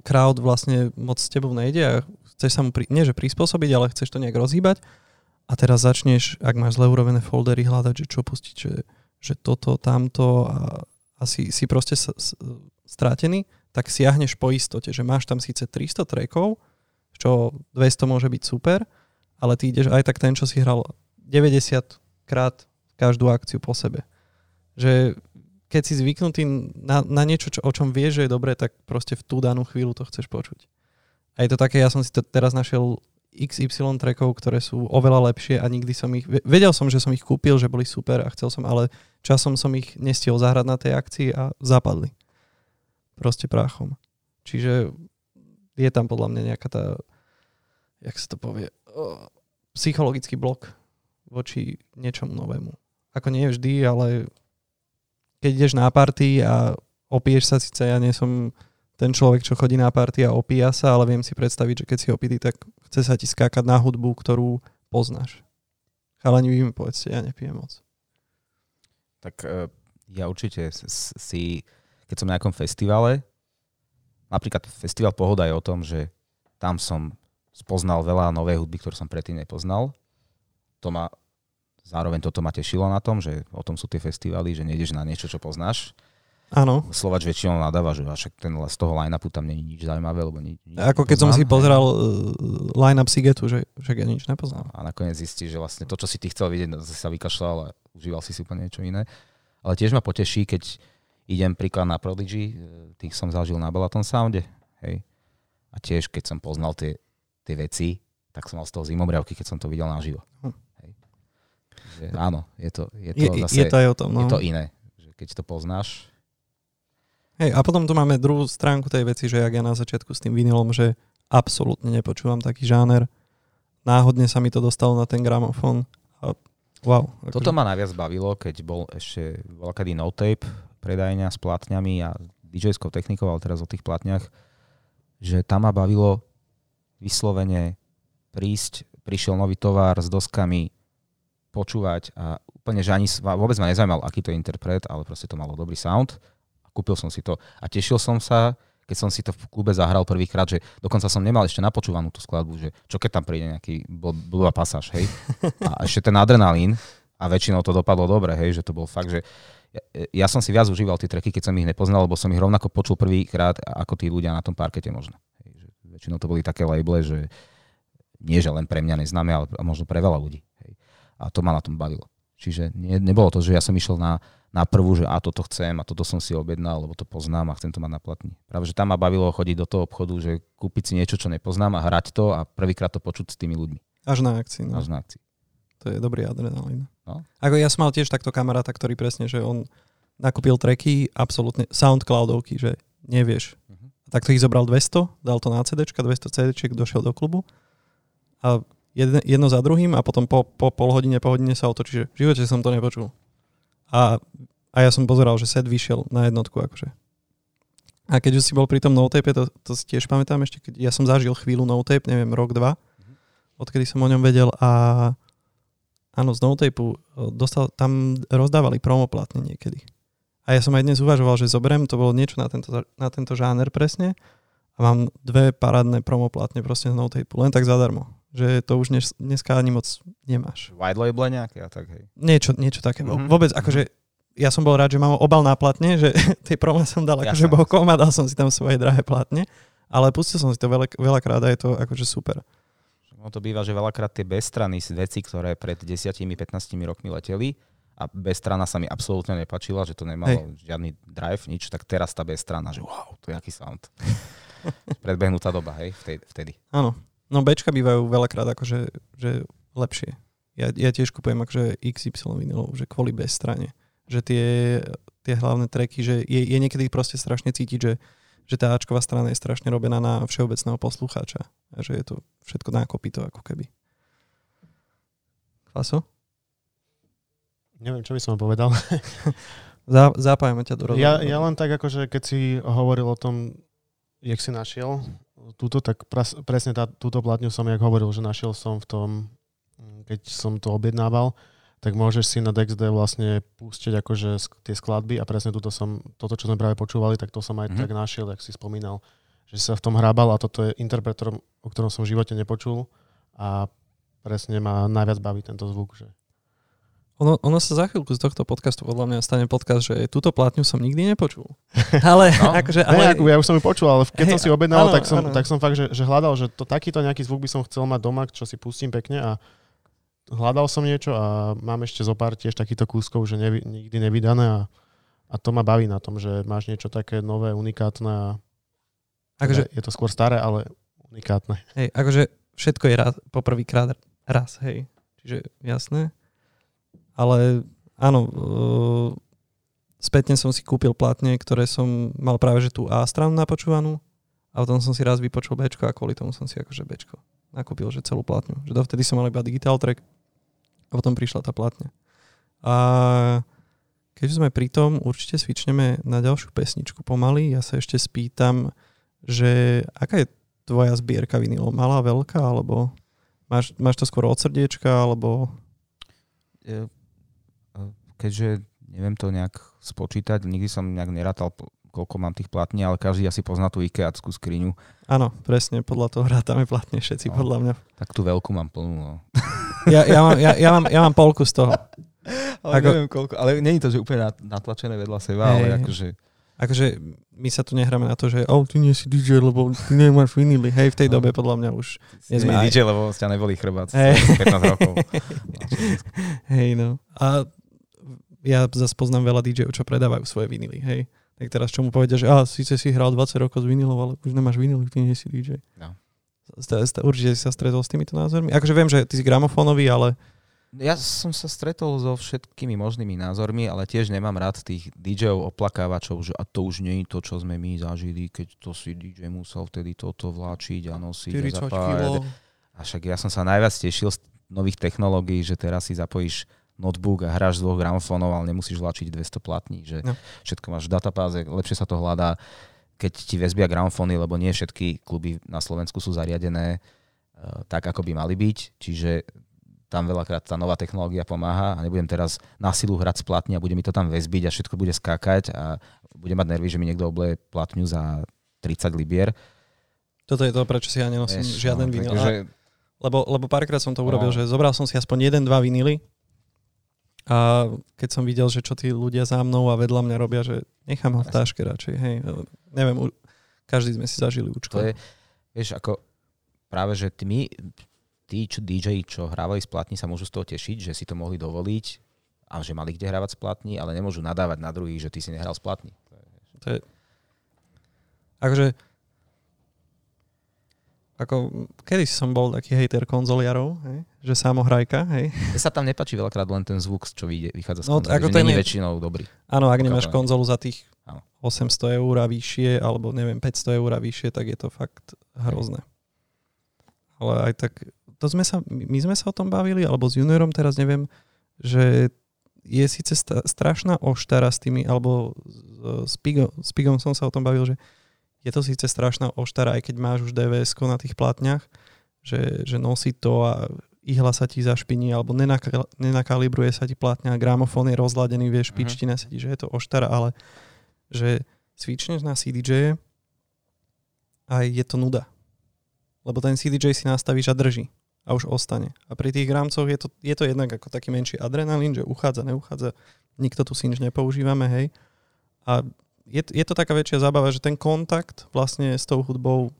crowd vlastne moc s tebou nejde a chceš sa mu, pri, nie že prispôsobiť, ale chceš to nejak rozhýbať a teraz začneš, ak máš zle urobené foldery, hľadať, že čo pustiť, že, že toto, tamto a, a si, si proste s, s, strátený, tak siahneš po istote, že máš tam síce tristo trackov, čo dvesto môže byť super, ale ty ideš aj tak ten, čo si hral deväťdesiat krát každú akciu po sebe. Že keď si zvyknutý na, na niečo, čo, o čom vieš, že je dobré, tak proste v tú danú chvíľu to chceš počuť. A je to také, ja som si to teraz našiel iks ypsilon trackov, ktoré sú oveľa lepšie a nikdy som ich... Vedel som, že som ich kúpil, že boli super a chcel som, ale časom som ich nestihol zahrať na tej akcii a zapadli. Proste práchom. Čiže je tam podľa mňa nejaká tá... Jak sa to povie? Psychologický blok voči niečomu novému. Ako nie vždy, ale... Keď ideš na party a opiješ sa, síce ja nie som ten človek, čo chodí na party a opíja sa, ale viem si predstaviť, že keď si opitý, tak chce sa ti skákať na hudbu, ktorú poznáš. Chalani, vy mi povedzte, ja nepijem moc. Tak ja určite si, keď som na nejakom festivale, napríklad festival Pohoda je o tom, že tam som spoznal veľa novej hudby, ktorú som predtým nepoznal. To ma... Zároveň toto ma tešilo na tom, že o tom sú tie festivály, že nejdeš na niečo, čo poznáš. Áno. Slovač väčšinou nadáva, že však ten z toho line-upu tam není nič zaujímavé, lebo nič, nič Ako keď poznám, som si pozrel uh, line-up Sigetu, že však ja nič nepoznám. A nakoniec zistí, že vlastne to, čo si ty chcel vidieť, sa vykašľal a užíval si si úplne niečo iné. Ale tiež ma poteší, keď idem príklad na Prodigy, tých som zažil na Balaton Sounde. Hej. A tiež, keď som poznal tie, tie veci, tak som mal z toho zimomriavky, keď som to videl naživo. Hm. Že, áno, je to, je to je, zase je to, aj o tom, no. Je to iné, že keď to poznáš. Hej, a potom tu máme druhú stránku tej veci, že jak ja na začiatku s tým vinilom, že absolútne nepočúvam taký žáner. Náhodne sa mi to dostalo na ten gramofón. A wow. Toto že... ma najviac bavilo, keď bol ešte veľký no tape, predajňa s platňami a dý džejskou technikou, ale teraz o tých platňach, že tam ma bavilo vyslovene prísť, prišiel nový tovar s doskami, počúvať a úplne, že ani vôbec ma nezaujímal, aký to je interpret, ale proste to malo dobrý sound. Kúpil som si to a tešil som sa, keď som si to v klube zahral prvýkrát, že dokonca som nemal ešte napočúvanú tú skladbu, že čo keď tam príde nejaký blbá pasáž, hej? A ešte ten adrenalín a väčšinou to dopadlo dobre, hej, že to bol fakt, že ja, ja som si viac užíval tie tracky, keď som ich nepoznal, lebo som ich rovnako počul prvýkrát ako tí ľudia na tom parkete možno. Hej, že väčšinou to boli také labely, že nie že len pre mňa neznáme, ale možno pre veľa ľudí. Hej. A to ma na tom bavilo. Čiže nie, nebolo to, že ja som išiel na, na prvú, že a toto chcem a toto som si objednal, lebo to poznám a chcem to mať na platni. Práve, že tam ma bavilo chodiť do toho obchodu, že kúpiť si niečo, čo nepoznám a hrať to a prvýkrát to počuť s tými ľuďmi. Až na akcii. No. Až na akcii. To je dobrý adrenalín. No? Ako ja som mal tiež takto kamaráta, ktorý presne, že on nakúpil tracky absolútne Soundcloudovky, že nevieš. Uh-huh. Tak to ich zobral dvesto, dal to na CDčka, dvesto CDčiek, došiel do klubu a jedno, jedno za druhým a potom po, po pol hodine, po hodine sa otočí, že v živote som to nepočul. A, a ja som pozeral, že set vyšiel na jednotku akože. A keď už si bol pri tom no-tape, to, to si tiež pamätám ešte, keď ja som zažil chvíľu no-tape, neviem, rok, dva, uh-huh. odkedy som o ňom vedel a áno, z no-tapeu dostal, tam rozdávali promoplatne niekedy. A ja som aj dnes uvažoval, že zoberiem, to bolo niečo na tento, na tento žáner presne a mám dve parádne promoplatne proste z no-tapeu, len tak zadarmo. Že to už dnes, dneska ani moc nemáš. White label nejaké a tak, hej. Niečo, niečo také. Mm-hmm. Vôbec, akože ja som bol rád, že mám obal na platne, že tej promo som dal akože bokom a dal som si tam svoje drahé platne, ale pustil som si to veľa, veľakrát a je to akože super. No to býva, že veľakrát tie bezstrany veci, ktoré pred desať až pätnásť rokmi leteli, a bezstrana sa mi absolútne nepáčila, že to nemalo Hej. žiadny drive, nič, tak teraz tá bezstrana, že wow, to je aký sound. Predbehnutá doba, hej, vtedy. Áno, no Bčka bývajú veľakrát akože že lepšie. Ja, ja tiež kupujem akože iks ypsilon vinilov, že kvôli bezstrane. Že tie, tie hlavné tracky, že je, je niekedy proste strašne cítiť, že, že tá Ačková strana je strašne robená na všeobecného poslucháča. A že je to všetko nákopito ako keby. Kvaso? Neviem, čo by som povedal. Zá, Zápájame ťa do rozhovoru. Ja, ja len tak, akože keď si hovoril o tom, jak si našiel túto, tak pras, presne tá, túto platňu som, jak hovoril, že našiel som v tom, keď som to objednával, tak môžeš si na Dexde vlastne pustiť akože tie skladby a presne túto som, toto, čo sme práve počúvali, tak to som aj mm-hmm. tak našiel, jak si spomínal, že sa v tom hrábal a toto je interpretor, o ktorom som v živote nepočul a presne ma najviac baví tento zvuk, že Ono, ono sa za chvíľku z tohto podcastu podľa mňa stane podcast, že túto platňu som nikdy nepočul. Ale no, akože... Ale... Ne, ja už som ju počul, ale keď hey, som si objednal, áno, tak, som, áno. tak som fakt, že, že hľadal, že to, takýto nejaký zvuk by som chcel mať doma, čo si pustím pekne a hľadal som niečo a mám ešte zo pár tiež takýchto kúskov, že nevy, nikdy nevydané a, a to ma baví na tom, že máš niečo také nové, unikátne a akože... je to skôr staré, ale unikátne. Hej, akože všetko je raz, poprvýkrát raz, hej. Čiže jasné. Ale áno, uh, spätne som si kúpil platne, ktoré som mal práve že tú A stranu napočúvanú a potom som si raz vypočul Bčko a kvôli tomu som si akože Bčko nakúpil, že celú platňu. Že dovtedy som mal iba digital track a potom prišla tá platňa. A keď sme pri tom, určite svičneme na ďalšiu pesničku pomaly. Ja sa ešte spýtam, že aká je tvoja zbierka vinilov? Malá, veľká? Alebo máš, máš to skôr od srdiečka? Alebo... Je... keďže neviem to nejak spočítať, nikdy som nejak nerátal, koľko mám tých platní, ale každý asi pozná tú ikeáckú skriňu. Áno, presne, podľa toho rátame platne všetci, no, podľa mňa. Tak tú veľkú mám plnú. No. Ja, ja, mám, ja, ja, mám, ja mám polku z toho. Ale ako, neviem koľko, ale nie je to, že úplne natlačené vedľa seba, hej, ale akože... Akože my sa tu nehráme na to, že oh, ty nie si dý džej, lebo ty nemáš vinily. Hej, v tej no. dobe podľa mňa už... Nie sme dý džej, aj... lebo ťa neboli chrbáci hey. pätnásť rokov. Hej, no. A ja zase poznám veľa dý džejov, čo predávajú svoje vinily, hej. Tak teraz čo mu povedia, že á, síce si hral dvadsať rokov s vinilov, ale už nemáš vinily, ty nie si dý džej. No. Určite si sa stretol s týmito názormi. Akože viem, že ty si gramofónový, ale... Ja som sa stretol so všetkými možnými názormi, ale tiež nemám rád tých dý džejov oplakávačov, že a to už nie je to, čo sme my zažili, keď to si dý džej musel vtedy toto vláčiť a nosiť a zapájať. A však ja som sa najviac tešil z nových technológií, že teraz si zapojíš notebook a hráš z dvoch gramofónov, ale nemusíš vláčiť dvesto platní, že no. všetko máš v databáze, lepšie sa to hľadá, keď ti vezbia gramofóny, lebo nie všetky kluby na Slovensku sú zariadené uh, tak, ako by mali byť, čiže tam veľakrát tá nová technológia pomáha a nebudem teraz na silu hrať z platne a bude mi to tam väzbiť a všetko bude skákať a budem mať nervy, že mi niekto obleje platňu za tridsať libier. Toto je to, prečo si ja nenosím Eš, žiaden no, vinyl. Takže... Lebo, lebo párkrát som to urobil, no. že zobral som si aspoň jeden, dva vinily. A keď som videl, že čo tí ľudia za mnou a vedľa mňa robia, že nechám ho v táške radšej. Hej, neviem, každý sme si zažili účko. To je, vieš, ako práve, že my tí čo dí džej, čo hrávali z platní, sa môžu z toho tešiť, že si to mohli dovoliť a že mali kde hrávať z platní, ale nemôžu nadávať na druhých, že ty si nehral z platní. To je... Akože... Ako, kedy som bol taký hejter konzoliarov, hej? Že samohrajka, hej? Ja sa tam nepáči veľakrát len ten zvuk, čo vychádza z konzoly, no, že ako není je... väčšinou dobrý. Áno, ak nemáš konzolu za tých áno. osemsto eur a vyššie, alebo neviem, päťsto eur a vyššie, tak je to fakt hrozné. Hej. Ale aj tak, to sme sa, my sme sa o tom bavili, alebo s juniorom teraz neviem, že je síce sta- strašná oštara s tými, alebo s, Pigo, s Pigom som sa o tom bavil, že je to síce strašná oštara, aj keď máš už dé vé esko na tých platňach, že, že nosí to a ihla sa ti zašpiní, alebo nenakal, nenakalibruje sa ti platňa, gramofón je rozladený, vieš, uh-huh. pičti nasedí, že je to oštara, ale že cvičneš na cé dé džej a je to nuda. Lebo ten cé dé džej si nastavíš a drží a už ostane. A pri tých gramcoch je to, je to jednak ako taký menší adrenalín, že uchádza, neuchádza, nikto tu synč nepoužívame, hej. A Je, je to taká väčšia zábava, že ten kontakt vlastne s tou hudbou...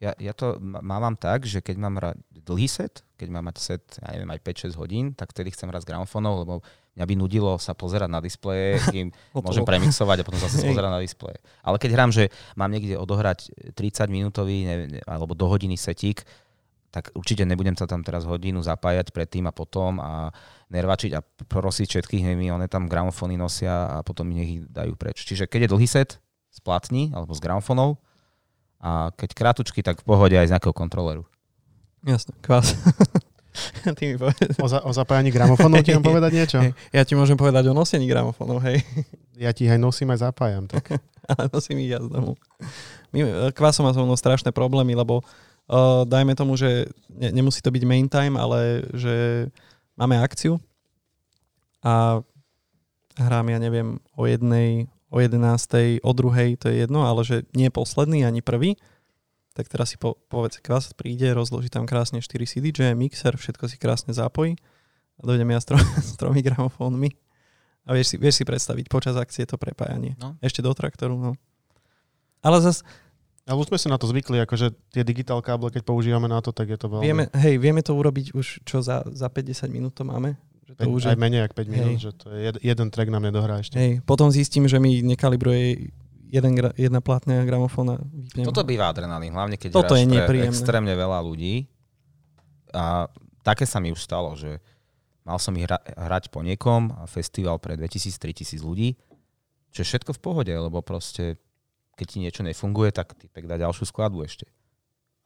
Ja, ja to mám tak, že keď mám rád dlhý set, keď mám mať set, ja neviem, aj päť šesť hodín, tak vtedy chcem hrať s gramofónom, lebo mňa by nudilo sa pozerať na displeje, kým môžem premixovať a potom zase pozerať na displeje. Ale keď hrám, že mám niekde odohrať tridsaťminútový alebo do hodiny setík, tak určite nebudem sa tam teraz hodinu zapájať predtým a potom a nervačiť a prosiť všetkých, nech mi one tam gramofóny nosia a potom mi nech ich dajú preč. Čiže keď je dlhý set z platní alebo z gramofónov a keď krátučky, tak v pohode aj z nejakého kontroleru. Jasné, kvás. Ty mi povedz. O, za, o zapájaní gramofónov ti mám povedať niečo? Ja ti môžem povedať o nosení gramofónov, hej. Ja ti ich aj nosím, aj zapájam. Tak. Ale nosím ich ja z domu. Kvasom má so mnou strašné problémy, lebo Uh, dajme tomu, že ne, nemusí to byť main time, ale že máme akciu a hrám, ja neviem, o jednej, o jedenástej, o druhej, to je jedno, ale že nie posledný ani prvý, tak teraz si po, povedz, Kvas príde, rozloží tam krásne štyri cé dé džeje, mixer, všetko si krásne zapojí a dojdem ja s, tro, s tromi gramofónmi a vieš si, vieš si predstaviť počas akcie to prepájanie. No. Ešte do traktoru, no. Ale zase ale už sme si na to zvykli, akože tie digitál káble, keď používame na to, tak je to veľmi... Vieme, hej, vieme to urobiť už, čo za, za päťdesiat minút to máme? Že to Pe- už aj je... menej ako päť minút, že to je jed, jeden track nám nedohrá ešte. Hej, potom zistím, že mi nekalibruje jeden, jedna platňa gramofóna. Vypnem. Toto býva adrenalín, hlavne keď toto hráš pre extrémne veľa ľudí. A také sa mi už stalo, že mal som ich hra, hrať po niekom a festival pre dvetisíc tritisíc ľudí, čo je všetko v pohode, lebo proste... keď ti niečo nefunguje, tak ty tak dá ďalšiu skladbu ešte.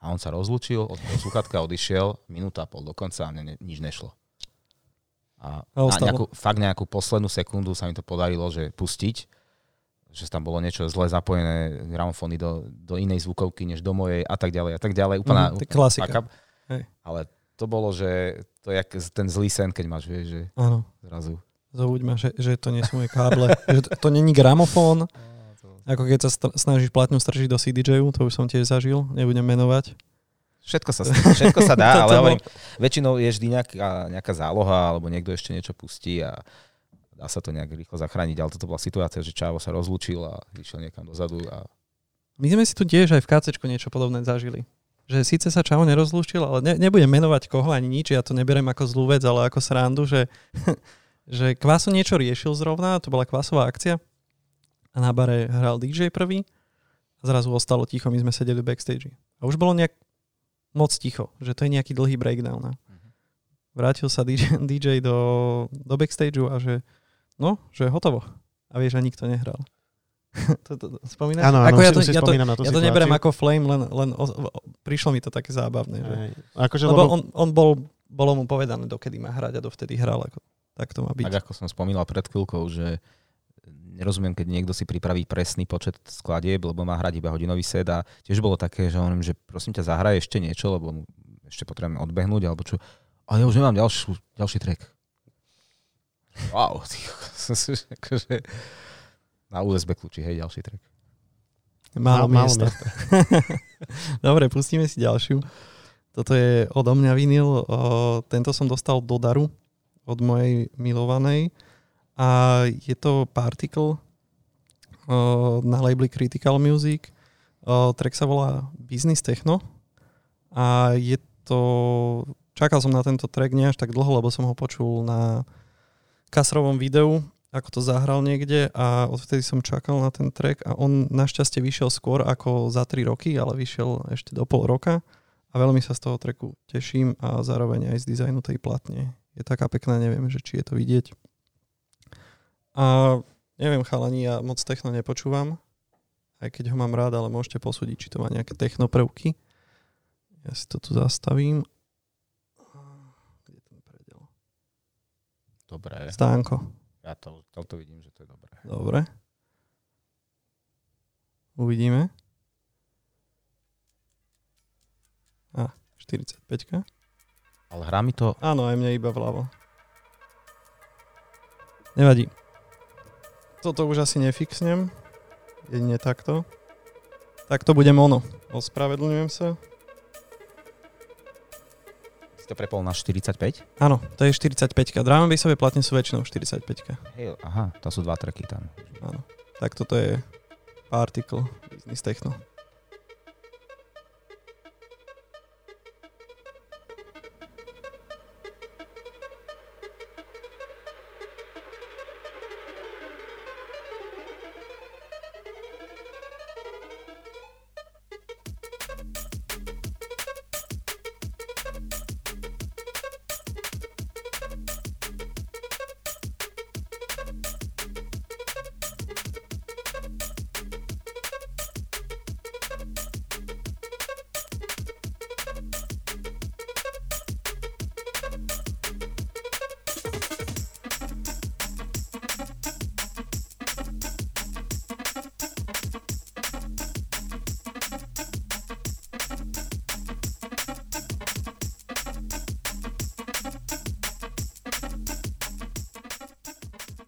A on sa rozlúčil, od sluchátka odišiel, minúta a pol dokonca a mne ne, nič nešlo. A, a nejakú, fakt nejakú poslednú sekundu sa mi to podarilo, že pustiť, že tam bolo niečo zle zapojené gramofóny do, do inej zvukovky, než do mojej a tak ďalej a tak ďalej. Úplná, mm, to je klasika. Ale to bolo, že to je ten zlý sen, keď máš, vieš, že áno. Zrazu. Zobuď ma, že, že to nie sú moje káble. Že to, to není gramofón. Ako keď sa str- snažíš platňu stržiť do cé dé džeju, to už som tiež zažil, nebudem menovať. Všetko sa, všetko sa dá, ale hovorím, väčšinou je vždy nejaká, nejaká záloha, alebo niekto ešte niečo pustí a dá sa to nejak rýchlo zachrániť. Ale toto bola situácia, že Čávo sa rozlúčil a išiel niekam dozadu. A... My sme si tu tiež aj v ká céčku niečo podobné zažili. Že síce sa Čávo nerozlúčil, ale ne, nebudem menovať koho ani nič, ja to neberiem ako zlú vec, ale ako srandu, že, že Kvaso niečo riešil zrovna, to bola Kvasová akcia. A na bare hral dí džej prvý a zrazu ostalo ticho, my sme sedeli v backstage. A už bolo nejak moc ticho, že to je nejaký dlhý breakdown. Uh-huh. Vrátil sa dí džej, dí džej do, do backstageu a že no, že hotovo. A vieš, a nikto nehral. to, to, to, spomínaš? Áno, áno, ja to, si, si ja spomínam to, na tú ja situáciu. Ja to neberiem ako flame, len, len o, o, prišlo mi to také zábavné. Že, akože lebo on, on bol, bolo mu povedané, dokedy má hrať a dovtedy hral. Ako, tak to má byť. Tak ako som spomínal pred chvíľkou, že nerozumiem, keď niekto si pripraví presný počet skladieb, lebo má hrať iba hodinový set a tiež bolo také, že hovorím, že prosím ťa zahraj ešte niečo, lebo ešte potrebujem odbehnúť, alebo čo. A ja už nemám ďalšiu, ďalší track. Wow. Akože na ú es bé kľúči, hej, ďalší track. Málo miesta. Dobre, pustíme si ďalšiu. Toto je odo mňa vinyl. Tento som dostal do daru od mojej milovanej. A je to Particle uh, na labeli Critical Music. Uh, track sa volá Business Techno. A je to... Čakal som na tento track nie až tak dlho, lebo som ho počul na Kasrovom videu, ako to zahral niekde, a odvtedy som čakal na ten track a on našťastie vyšiel skôr ako za tri roky, ale vyšiel ešte do pol roka a veľmi sa z toho tracku teším a zároveň aj z dizajnu tej platne. Je taká pekná, neviem, že či je to vidieť. A neviem, chalani, ja moc techno nepočúvam, aj keď ho mám rád, ale môžete posúdiť, či to má nejaké techno prvky. Ja si to tu zastavím. Kde ten predel? Dobre. Stánko. Ja to, to vidím, že to je dobré. Dobre. Uvidíme. A, štyridsaťpäťka. Ale hrá mi to... Áno, aj mne iba vľavo. Nevadí. Toto už asi nefixnem. Jedine takto. Tak to bude mono. Ospravedlňujem sa. Si to prepol na štyridsaťpäť? Áno, to je štyridsaťpäťka. Drum'n'bassové platne sú väčšinou štyridsaťpäťka. Hej, aha, to sú dva tracky tam. Áno. Tak toto je Particle Business Techno.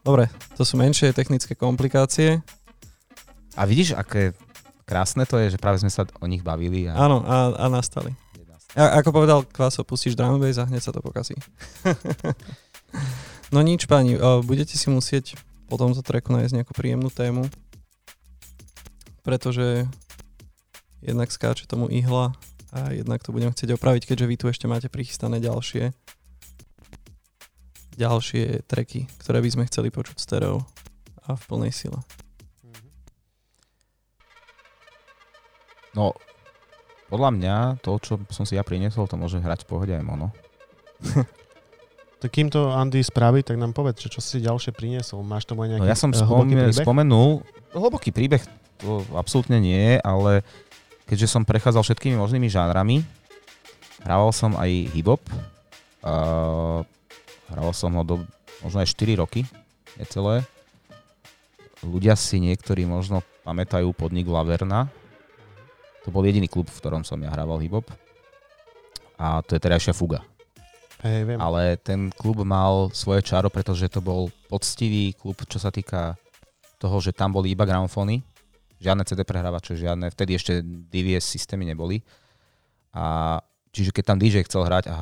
Dobre, to sú menšie technické komplikácie. A vidíš, aké krásne to je, že práve sme sa o nich bavili. A... Áno, a, a nastali. A, ako povedal Kvaso, pustíš drum bass a hneď sa to pokazí. No nič, páni, budete si musieť po tomto tracku nájsť nejakú príjemnú tému, pretože jednak skáče tomu ihla a jednak to budem chcieť opraviť, keďže vy tu ešte máte prichystané ďalšie. ďalšie tracky, ktoré by sme chceli počuť stereo a v plnej sile. No, podľa mňa to, čo som si ja priniesol, to môže hrať v pohode aj mono. Tak kým to Andy spraví, tak nám povedz, čo si ďalšie priniesol. Máš tomu aj nejaký no, ja som hlboký spome- príbeh? Spomenul, hlboký príbeh to absolútne nie, ale keďže som prechádzal všetkými možnými žánrami, hrával som aj hip-hop, uh, hral som ho do možno aj štyri roky, necelé. Ľudia si niektorí možno pamätajú podnik Laverna. To bol jediný klub, v ktorom som ja hrával hip-hop. A to je terajšia Fuga. Hej, viem. Ale ten klub mal svoje čaro, pretože to bol poctivý klub, čo sa týka toho, že tam boli iba gramofóny. Žiadne cé dé prehrávače, žiadne. Vtedy ešte dé vé es systémy neboli. A čiže keď tam dý džej chcel hrať... A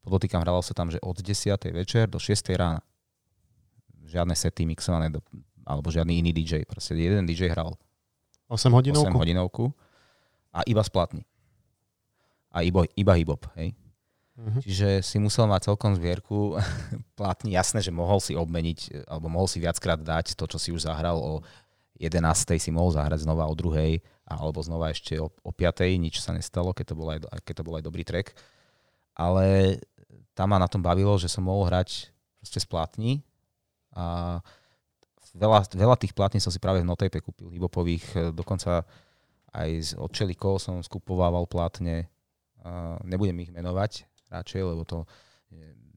podotýkam, hralo sa tam, že od desiatej večer do šiestej rána. Žiadne sety mixované, do, alebo žiadny iný dý džej. Proste jeden dý džej hral osem hodinovku. osem hodinovku a iba splatný. A iba, iba hip-hop, hej. Uh-huh. Čiže si musel mať celkom zvierku platný. Jasné, že mohol si obmeniť, alebo mohol si viackrát dať to, čo si už zahral o jedenástej si mohol zahrať znova o druhej, alebo znova ešte o, o piatej. Nič sa nestalo, keď to bol aj, keď to bol aj dobrý track. Ale tam ma na tom bavilo, že som mohol hrať proste z plátni a veľa, veľa tých plátni som si práve v Notape kúpil, hip-hopových, dokonca aj od Čelikov som skupovával plátne, nebudem ich menovať radšej, lebo to,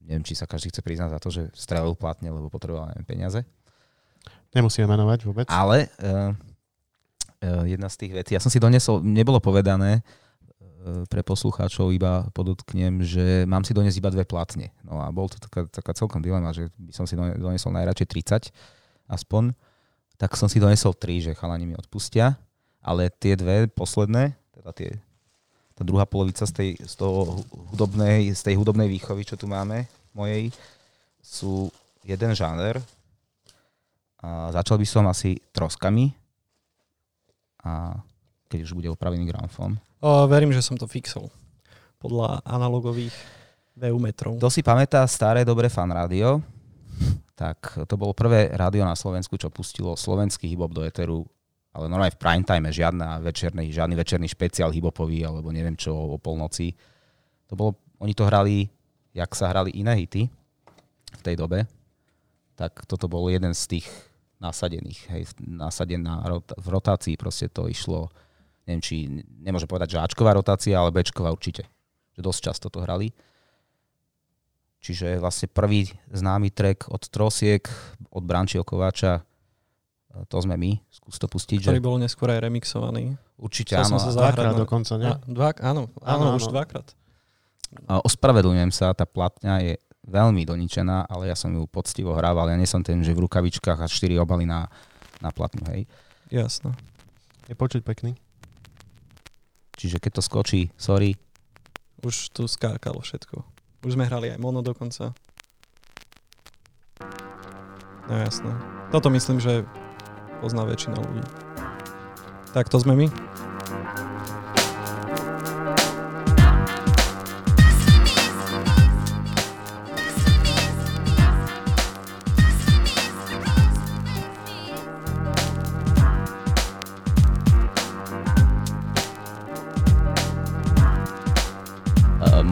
neviem, či sa každý chce priznať za to, že strelil plátne, lebo potreboval, neviem, peniaze. Nemusíme menovať vôbec. Ale uh, uh, jedna z tých vecí, ja som si donesol, nebolo povedané, pre poslucháčov iba podotknem, že mám si doniesť iba dve platne. No a bol to taká, taká celkom dilema, že by som si doniesol najradšej tridsať aspoň. Tak som si doniesol tri, že chalani mi odpustia. Ale tie dve posledné, teda tie, tá druhá polovica z tej, z toho hudobnej, z tej hudobnej výchovy, čo tu máme, mojej, sú jeden žáner. A začal by som asi troskami. A keď už bude opravený gramofón. Verím, že som to fixol. podľa analogových vé ú metrov. Kto si pamätá staré dobré Fun Rádio, tak to bolo prvé rádio na Slovensku, čo pustilo slovenský hip-hop do éteru, ale normálne v prime time, žiadna večerný, žiadny večerný špeciál hip-hopový, alebo neviem čo, o polnoci. To bolo, oni to hrali, jak sa hrali iné hity v tej dobe, tak toto bol jeden z tých nasadených, hej, nasadená v rotácii, proste to išlo, neviem, či nemôžem povedať, že Ačková rotácia, ale Bčková určite. Že dosť často to hrali. Čiže vlastne prvý známy track od Trosiek, od Bránčil-Kováča, to sme my, skús to pustiť. Ktorý že... bol neskôr aj remixovaný. Určite, áno. Dvakrát dokonca, ne? Dva, áno, áno, áno, áno, už dvakrát. Ospravedlňujem sa, tá platňa je veľmi doničená, ale ja som ju poctivo hrával. Ja nie som ten, že v rukavičkách a štyri obaly na, na platňu, hej. Jasno. Je počuť pekný. Čiže keď to skočí, sorry. Už tu skákalo všetko. Už sme hrali aj mono dokonca. No jasné. Toto myslím, že pozná väčšina ľudí. Tak to sme my.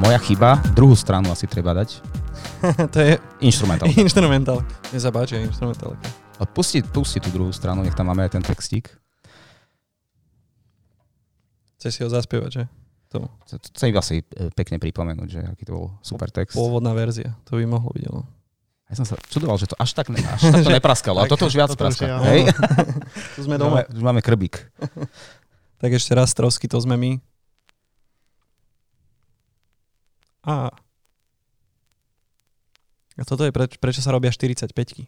Moja chyba, druhú stranu asi treba dať. To je instrumentálka. Instrumentálka. Nezabáči, instrumentálka. Pusti, pusti tú druhú stranu, nech tam máme aj ten textík. Chceš si ho zaspievať, že? To. Chcem iba si pekne pripomenúť, že aký to bol super text. Pôvodná verzia, to by mohlo byť. Ja som sa čudoval, že to až tak, ne, až tak to nepraskalo. A toto už viac praská. Hej? Tu sme doma. Už máme krbík. Tak ešte raz, Trosky, to sme my. A. A toto je preč, prečo sa robia štyridsaťpäťky.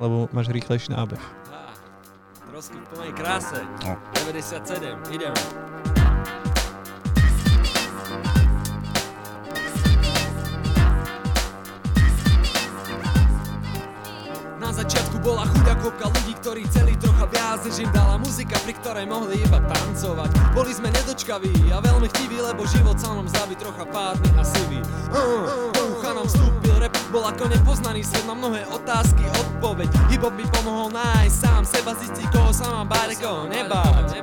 Lebo máš rýchlejší nábeh. Á, Trosky v plnej kráse. No. deväťdesiatsedem, ideme. Na začiatku bola chudá kopka ľudí, ktorí chceli trocha viac, než im dala muzika, pri ktorej mohli iba tancovať. Boli sme nedočkaví a veľmi chtiví, lebo život sa nám zdá byť trocha pádny a sivý. Uh, do ucha nám vstúpil rap, bol ako nepoznaný svet, na mnohé otázky odpoveď. Hip-hop mi pomohol nájsť sám seba, zistiť koho sa mám báť, koho nebáť.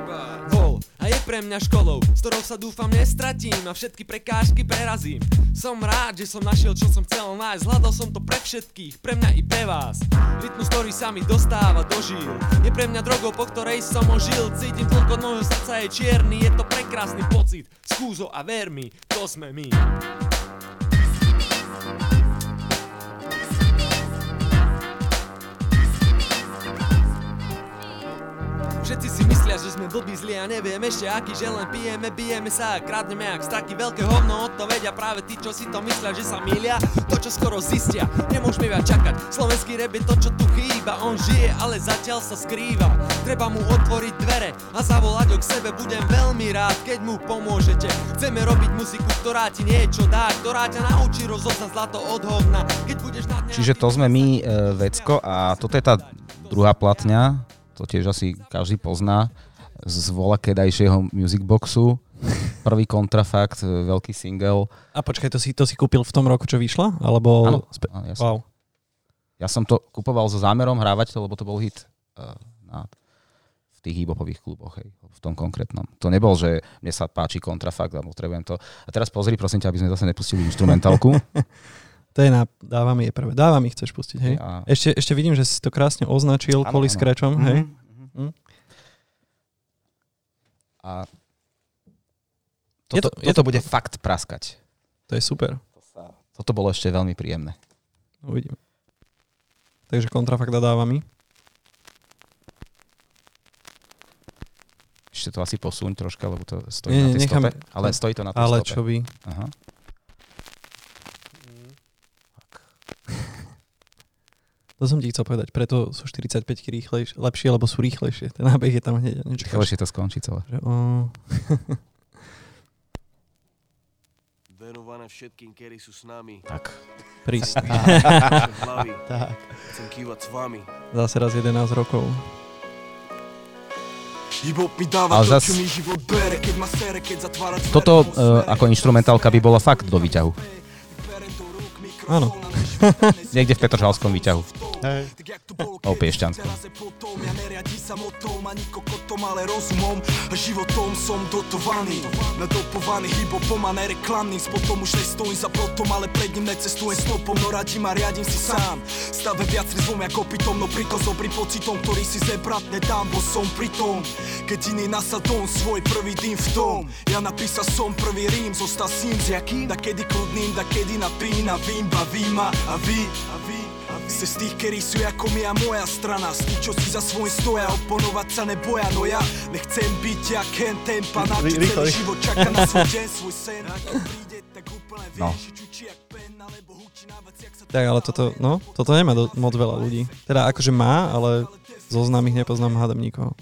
Bol a je pre mňa školou, s ktorou sa dúfam nestratím a všetky prekážky prerazím. Som rád, že som našiel, čo som chcel nájsť, hľadal som to pre všetkých, pre mňa i pre vás. Rytmus, ktorý sa mi dostáva do žil, je pre mňa drogou, po ktorej som ožil. Cítim tlk od môjho srdca je čierny, je to prekrásny pocit, skúzo a ver mi, to sme my. Všetci si myslia, že sme blbí zli a neviem ešte aký, že len pijeme, bijeme sa a krádneme jak straky. Veľké hovno, o to vedia práve tí, čo si to myslia, že sa milia. To, čo skoro zistia, nemôžeme viac čakať. Slovenský rap je to, čo tu chýba. On žije, ale zatiaľ sa skrýva. Treba mu otvoriť dvere a zavolať ho k sebe. Budem veľmi rád, keď mu pomôžete. Chceme robiť muziku, ktorá ti niečo dá, ktorá ťa naučí rozoznať zlato od hovna. Keď budeš na dňa... Čiže to sme my, uh, Vecko, a toto je tá druhá platňa. To tiež asi každý pozná z volakedajšieho music boxu. Prvý kontrafakt, veľký single. A počkaj, to si, to si kúpil v tom roku, čo vyšla? Alebo... Áno, spe... ja, som, wow. ja som to kupoval so zámerom hrávať to, lebo to bol hit uh, na, v tých hip-hopových kluboch, hej, v tom konkrétnom. To nebol, že mne sa páči kontrafakt a potrebujem to. A teraz pozri, prosím ťa, aby sme zase nepustili instrumentálku. To je na... Dávam je prvé. Dávam ich, chceš pustiť, hej? Ja. Ešte, ešte vidím, že si to krásne označil kvôli skrečom, mm-hmm. hej? Mm-hmm. A toto, je to, je toto to... bude fakt praskať. To je super. To sa... Toto bolo ešte veľmi príjemné. Uvidíme. Takže kontrafakt dávam. Ešte to asi posuň troška, lebo to stojí Nie, na tej necháme... stope. Ale stojí to na tej ale stope. Ale čo by... Aha. To som ti chcel povedať, preto sú štyridsaťpäťky rýchlejšie, lepšie, lebo sú rýchlejšie. Ten nábeh je tam hneď. Rýchlejšie to skončí celé. Že, oh. Venované všetkým, ktorí sú s nami. Tak. Prísne. Tak. Chcem kývať s vami. Zase raz jedenásť rokov. Ale zase toto uh, ako inštrumentálka by bola fakt do výťahu. Áno. Niekde v Petržalskom výťahu. Hej. O Piešťanskom. Víma a vy, a vy, a vy se z tých, ktorí sú ako my a moja strana. Z tých, čo si za svoj stoja, oponovať sa neboja. No ja nechcem byť jak hen ten panák, čo celý život čaká na svoj deň, svoj sen. A keď príde, tak úplne vieš, čučí jak pen, alebo hučí na vec, jak sa... Tak, ale toto, no, toto nemá do, moc veľa ľudí. Teda akože má, ale zo známych nepoznám hádam nikoho.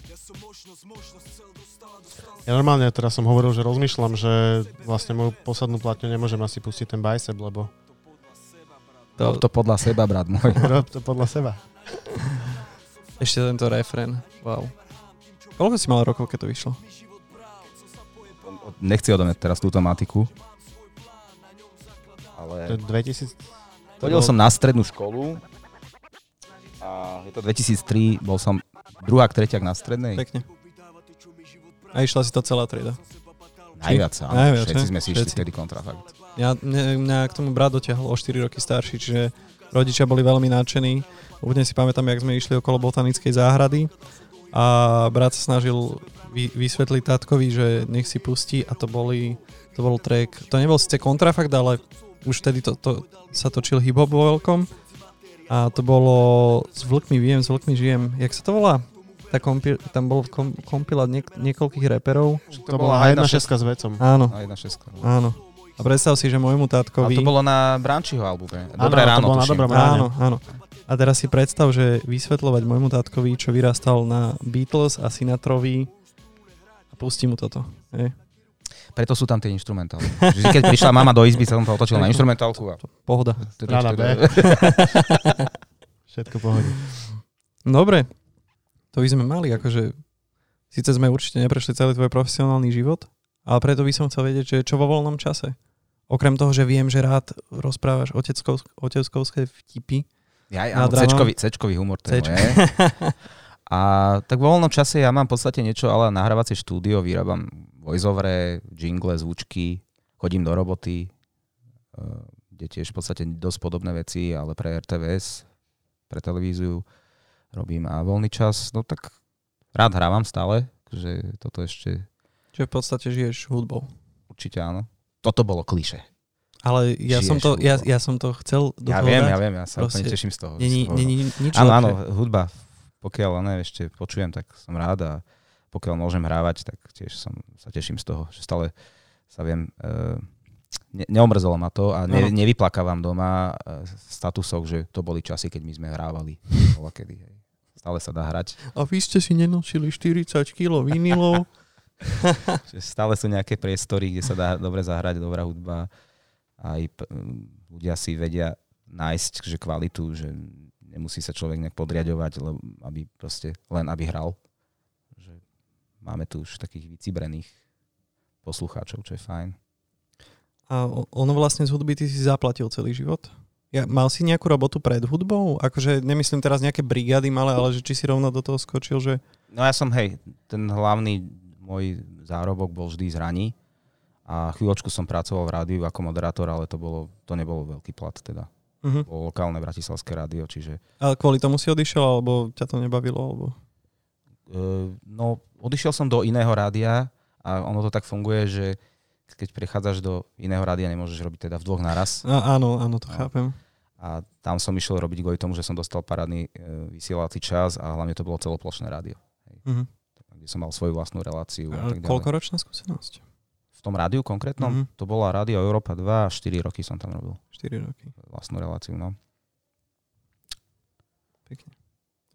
Ja normálne teraz som hovoril, že rozmýšľam, že vlastne moju poslednú platňu nemôžem asi pustiť ten Bicep, lebo To... Rob to podľa seba, brat môj. Rob to podľa seba. Ešte tento refrén. Wow. Koľko si mal rokov, keď to vyšlo? Nechci odomiať teraz tú tematiku. Ale... To dvetisíc... Chodil som na strednú školu. A je to dvetisíctri, bol som druhák, tretiak na strednej. Pekne. A išla si to celá trieda. Najviac, áno. Najviac, všetci ne? sme si išli vtedy kontrafakt. Ja, mňa, mňa k tomu brat dotiahol o štyri roky starší, čiže rodičia boli veľmi nadšení. Úplne si pamätám, jak sme išli okolo botanickej záhrady a brat sa snažil vy, vysvetliť tátkovi, že nech si pustí a to, boli, to bol track. To nebol síce kontrafakt, ale už vtedy to, to, sa točil hip-hop vo veľkom a to bolo S vlkmi viem, s vlkmi žijem. Jak sa to volá? Tá kompi- tam bol kom- kompilát niek- niekoľkých reperov. To, to bola á šestnásť s vecom. Áno. á šestnásť. Áno. A predstav si, že môjmu tátkovi... A to bolo na Brančího albume. Dobré áno, ráno, to tuším. Áno, áno. A teraz si predstav, že vysvetľovať môjmu tátkovi, čo vyrastal na Beatles a Sinatrovi a pustí mu toto. Je. Preto sú tam tie inštrumentály. Keď prišla mama do izby, sa som to otočil na inštrumentálku. A... Pohoda. Rána B. Všetko pohode. Dobre. To by sme mali, akože... Sice sme určite neprešli celý tvoj profesionálny život, ale preto by som chcel vedieť, že čo vo voľnom čase. Okrem toho, že viem, že rád rozprávaš oteckovsk- oteckovské vtipy. Jaj, áno, cečkový, cečkový humor. To Ceč... je. A tak vo voľnom čase ja mám v podstate niečo, ale nahrávacie štúdio, vyrábam voiceovere, jingle, zvučky, chodím do roboty, kde tiež v podstate dosť podobné veci, ale pre er té vé es, pre televíziu robím a voľný čas, no tak rád hrávam stále, že toto ešte... Čiže v podstate žiješ hudbou. Určite áno. Toto bolo klišé. Ale ja žiješ som to, ja, ja som to chcel dohľadať. Ja viem, ja viem, ja sa úplne teším z toho. Není, není nič áno, áno, hudba, pokiaľ ne, ešte počujem, tak som rád a pokiaľ môžem hrávať, tak tiež som, sa teším z toho, že stále sa viem... Uh, Ne, neomrzelo ma to a ne, nevyplakávam doma statusov, že to boli časy, keď my sme hrávali. Kedy, hej. Stále sa dá hrať. A vy ste si nenosili štyridsať kilogramov vinilov. Stále sú nejaké priestory, kde sa dá dobre zahrať, dobrá hudba. Aj p- ľudia si vedia nájsť že kvalitu, že nemusí sa človek nejak podriadovať, lebo aby proste len aby hral. Že máme tu už takých vycibrených poslucháčov, čo je fajn. A ono vlastne z hudby ty si zaplatil celý život? Ja, mal si nejakú robotu pred hudbou? Akože nemyslím teraz nejaké brigády malé, ale že či si rovno do toho skočil, že... No ja som, hej, ten hlavný môj zárobok bol vždy z raní a chvíľočku som pracoval v rádiu ako moderátor, ale to, bolo, to nebolo veľký plat teda. Uh-huh. Bolo lokálne bratislavské rádio, čiže... Ale kvôli tomu si odišiel, alebo ťa to nebavilo? Alebo... Uh, no, odišiel som do iného rádia a ono to tak funguje, že keď prechádzaš do iného rádia, nemôžeš robiť teda v dvoch naraz. A, áno, áno, to a, chápem. A tam som išiel robiť kvôli tomu, že som dostal parádny e, vysielací čas a hlavne to bolo celoplošné rádio. Mm-hmm. Kde som mal svoju vlastnú reláciu. A, a tak ďalej. Koľkoročná skúsenosť? V tom rádiu konkrétnom? Mm-hmm. To bola Rádio Európa dva a štyri roky som tam robil. štyri roky. Vlastnú reláciu, no. Pekne.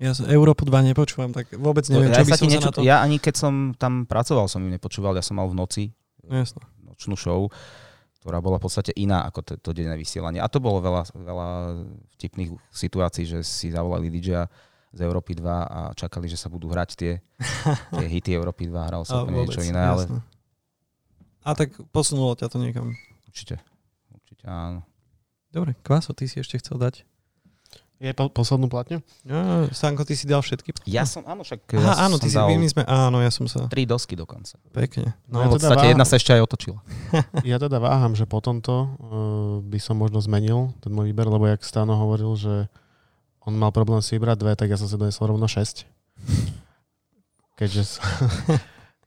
Ja Európu dva nepočúvam, tak vôbec neviem, čo ja by som niečo, na to... Ja ani keď som tam pracoval, som ju nepočúval. Ja som mal v noci. Jasné. Nočnú show, ktorá bola v podstate iná ako to, to denné vysielanie. A to bolo veľa, veľa vtipných situácií, že si zavolali dý džeja z Európy dva a čakali, že sa budú hrať tie, tie hity Európy dva. Hral sa úplne niečo iné. Ale... A tak posunulo ťa to niekam. Určite. Určite áno. Dobre, Kvaso, ty si ešte chcel dať. Je po, poslednú platňu? Ja, Stanko, ty si dal všetky. Ja som, áno, však... Aha, ja áno, ty si, my sme, áno, ja som sa... Tri dosky dokonca. Pekne. No, ja v podstate váham, jedna sa ešte aj otočila. Ja teda váham, že po tomto uh, by som možno zmenil ten môj výber, lebo jak Stano hovoril, že on mal problém si vybrať dve, tak ja som si donesol rovno šesť. Keďže som,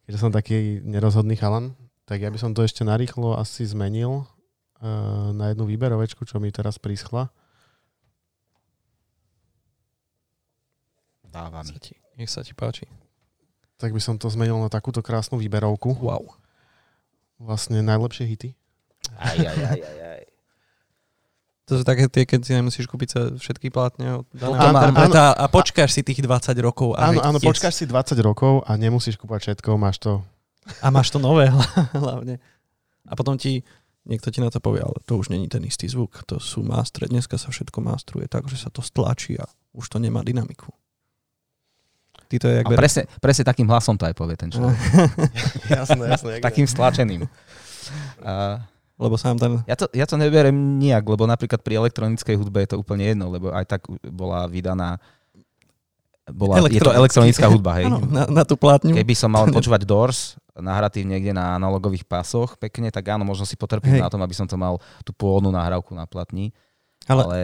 keďže som taký nerozhodný chalan, tak ja by som to ešte narýchlo asi zmenil uh, na jednu výberovečku, čo mi teraz príschla. Dávam. Nech sa ti páči. Tak by som to zmenil na takúto krásnu výberovku. Wow. Vlastne najlepšie hity. Aj, aj, aj, aj, aj. To sú také tie, keď si nemusíš kúpiť sa všetky plátne od daného interpreta a počkáš si tých dvadsať rokov. A áno, áno, yes. Počkáš si dvadsať rokov a nemusíš kúpať všetko, máš to... A máš to nové hlavne. A potom ti... Niekto ti na to povie, ale to už není ten istý zvuk. To sú mástre. Dneska sa všetko mástruje tak, že sa to stlačí a už to nemá dynamiku. To je, a presne, presne takým hlasom to aj povie ten človek. Jasné, jasné. Takým stlačeným. Uh, lebo sám tam... Ja to, ja to neberiem nijak, lebo napríklad pri elektronickej hudbe je to úplne jedno, lebo aj tak bola vydaná... Bola, je to elektronická hudba, hej. Áno, na, na tú plátňu. Keby som mal počúvať Doors, nahratý niekde na analogových pásoch pekne, tak áno, možno si potrpím hej. na tom, aby som to mal tú pôvodnú nahrávku na platni. Ale... ale...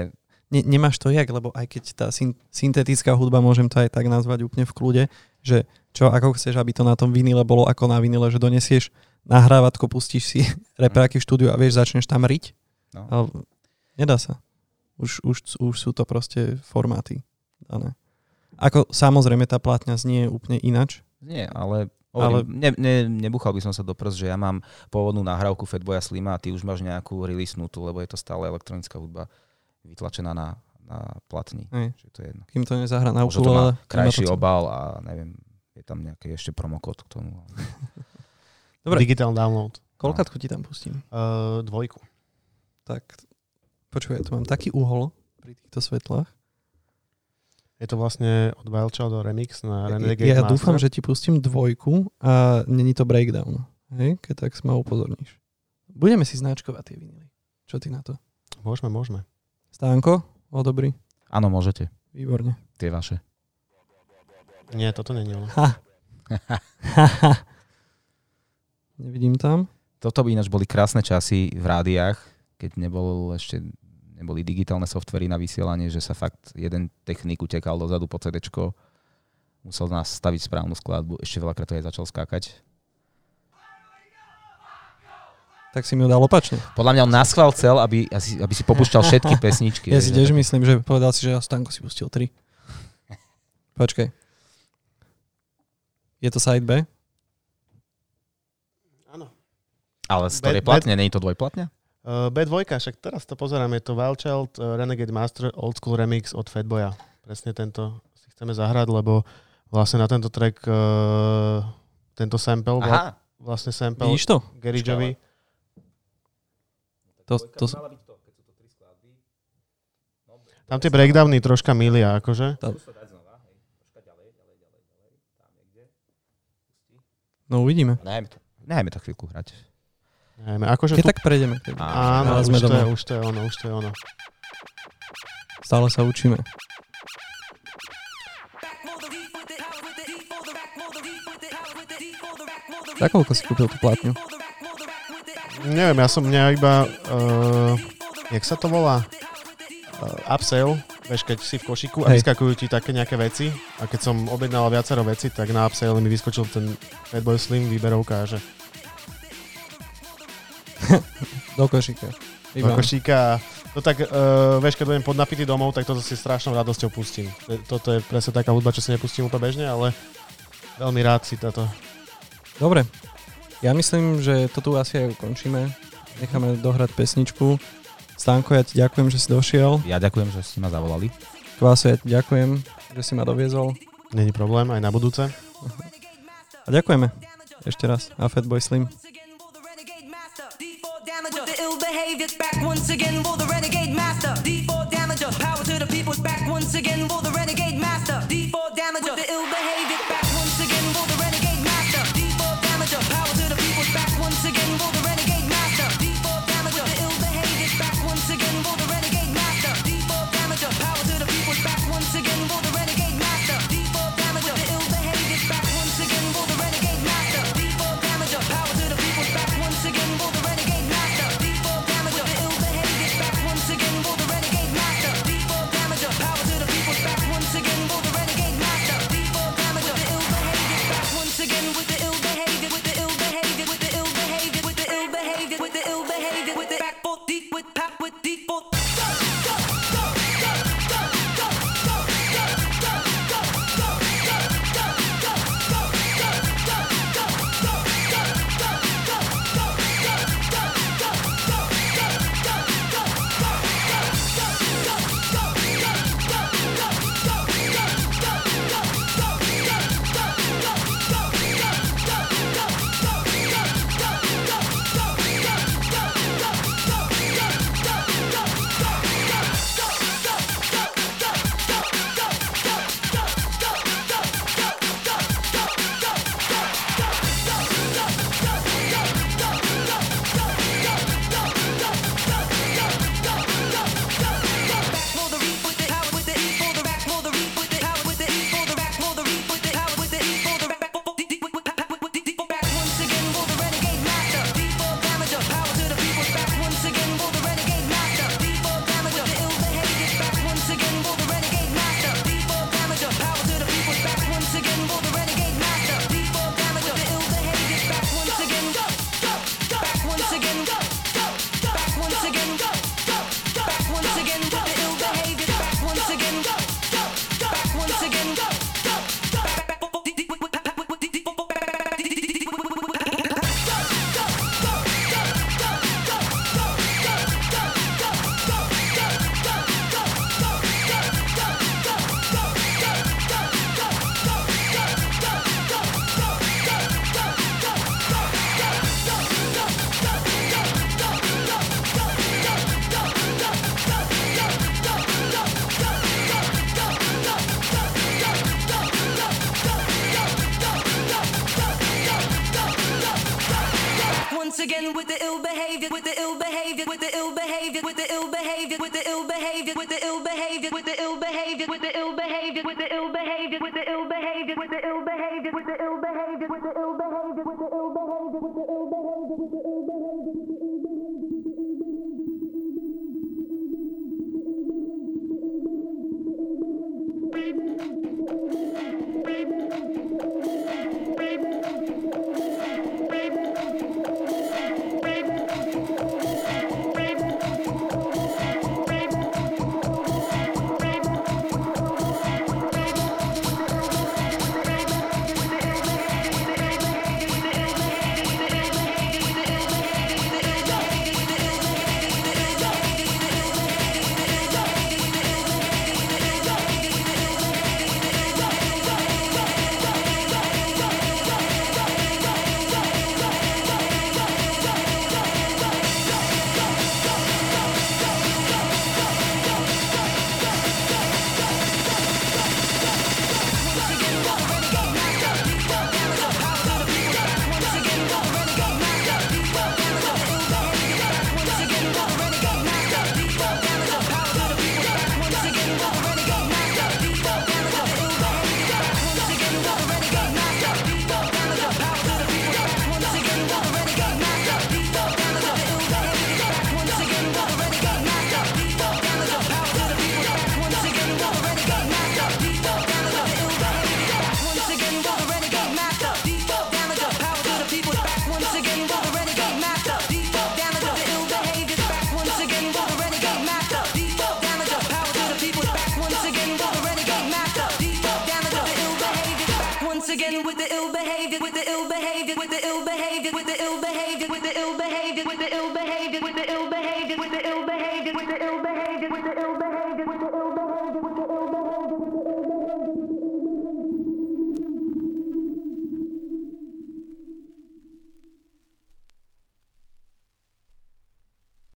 Ne, nemáš to jak, lebo aj keď tá syntetická hudba, môžem to aj tak nazvať úplne v kľude, že čo, ako chceš, aby to na tom vinile bolo ako na vinile, že donesieš nahrávatko, pustíš si repráky v štúdiu a vieš, začneš tam riť. No. Ale nedá sa. Už, už, už sú to proste formáty dané. Ako samozrejme tá plátňa znie úplne inač. Nie, ale... Ale... Ne, ne, nebuchal by som sa do prst, že ja mám pôvodnú nahrávku Fatboya Slima a ty už máš nejakú releasenutú, lebo je to stále elektronická hudba vytlačená na, na platni. Čiže to je jedno. Kým to nezahra na ukulele. Možno to má krajší obal a neviem, je tam nejaký ešte promokód k tomu. Dobre. Digital download. Koľkátku ti tam pustím? Uh, dvojku. Tak, počuj, tu mám taký uhol pri týchto svetlách. Je to vlastne od Wild Child remix na Renegade Master. Ja dúfam, že ti pustím dvojku a není to breakdown. Hej? Keď tak ma upozorníš. Budeme si značkovať tie vinily. Čo ty na to? Môžeme, môžeme. Stánko, o dobrý. Áno, môžete. Výborne. Tie vaše. Nie, toto není. Ha. Nevidím tam. Toto by ináč boli krásne časy v rádiách, keď nebol ešte... neboli digitálne softvery na vysielanie, že sa fakt jeden technik utekal dozadu po cé déčko, musel nás staviť správnu skladbu, ešte veľakrát to aj začal skákať. Tak si mi ho dal opačne. Podľa mňa on naschvál cel, aby, aby si popúšťal všetky pesničky. Ja si tiež myslím, že povedal si, že Stanko si pustil tri. Počkaj. Je to side B? Áno. Ale z ktorej platne, nie je to dvojplatňa? bé dva, však teraz to pozerám, je to Wild Child, Renegade Master, Old School Remix od Fatboya. Presne tento si chceme zahrať, lebo vlastne na tento track, uh, tento sample, aha. vlastne sample Gary Jovi. To, to, to... Tam tie breakdowny troška milia, akože. To... No uvidíme. Nehajme to, nehajme to chvíľku hrať. Najmä, akože keď tu... tak prejdeme. Áno, už to, je, už to je ono, už to je ono. Stále sa učíme. Za koľko si kúpil tú platňu? Neviem, ja som mňa iba... Uh, jak sa to volá? Uh, upsell. Vieš, keď si v košiku a vyskakujú ti také nejaké veci. A keď som objednal viacero veci, tak na upsell mi vyskočil ten Fatboy Slim výberovka, že... Do košíka. Do košíka. No tak, uh, vieš, keď budem podnapitý domov, tak toto si strašnou radosťou pustím. Toto je presne taká hudba, čo si nepustím úplne bežne, ale veľmi rád si toto. Dobre. Ja myslím, že to tu asi aj ukončíme. Necháme dohrať pesničku. Stanko, ja ti ďakujem, že si došiel. Ja ďakujem, že ste ma zavolali. Kvaso, ja ti ďakujem, že si ma doviezol. Není problém, aj na budúce. A ďakujeme. Ešte raz. A Fatboy Slim. Back once again for the Renegade Master. D four damager. Power to the people's back once again for the Renegade Master. D- with the ill behavior, with the ill behavior, with the ill behavior, with the ill behavior, with the ill behavior, with the ill behavior, with the ill behavior, with the ill behavior, with the ill behavior, with the ill behavior, with the ill behavior, with the ill behavior, with the ill with the ill behavior, with the ill behavior, with the ill behavior, with the ill behavior.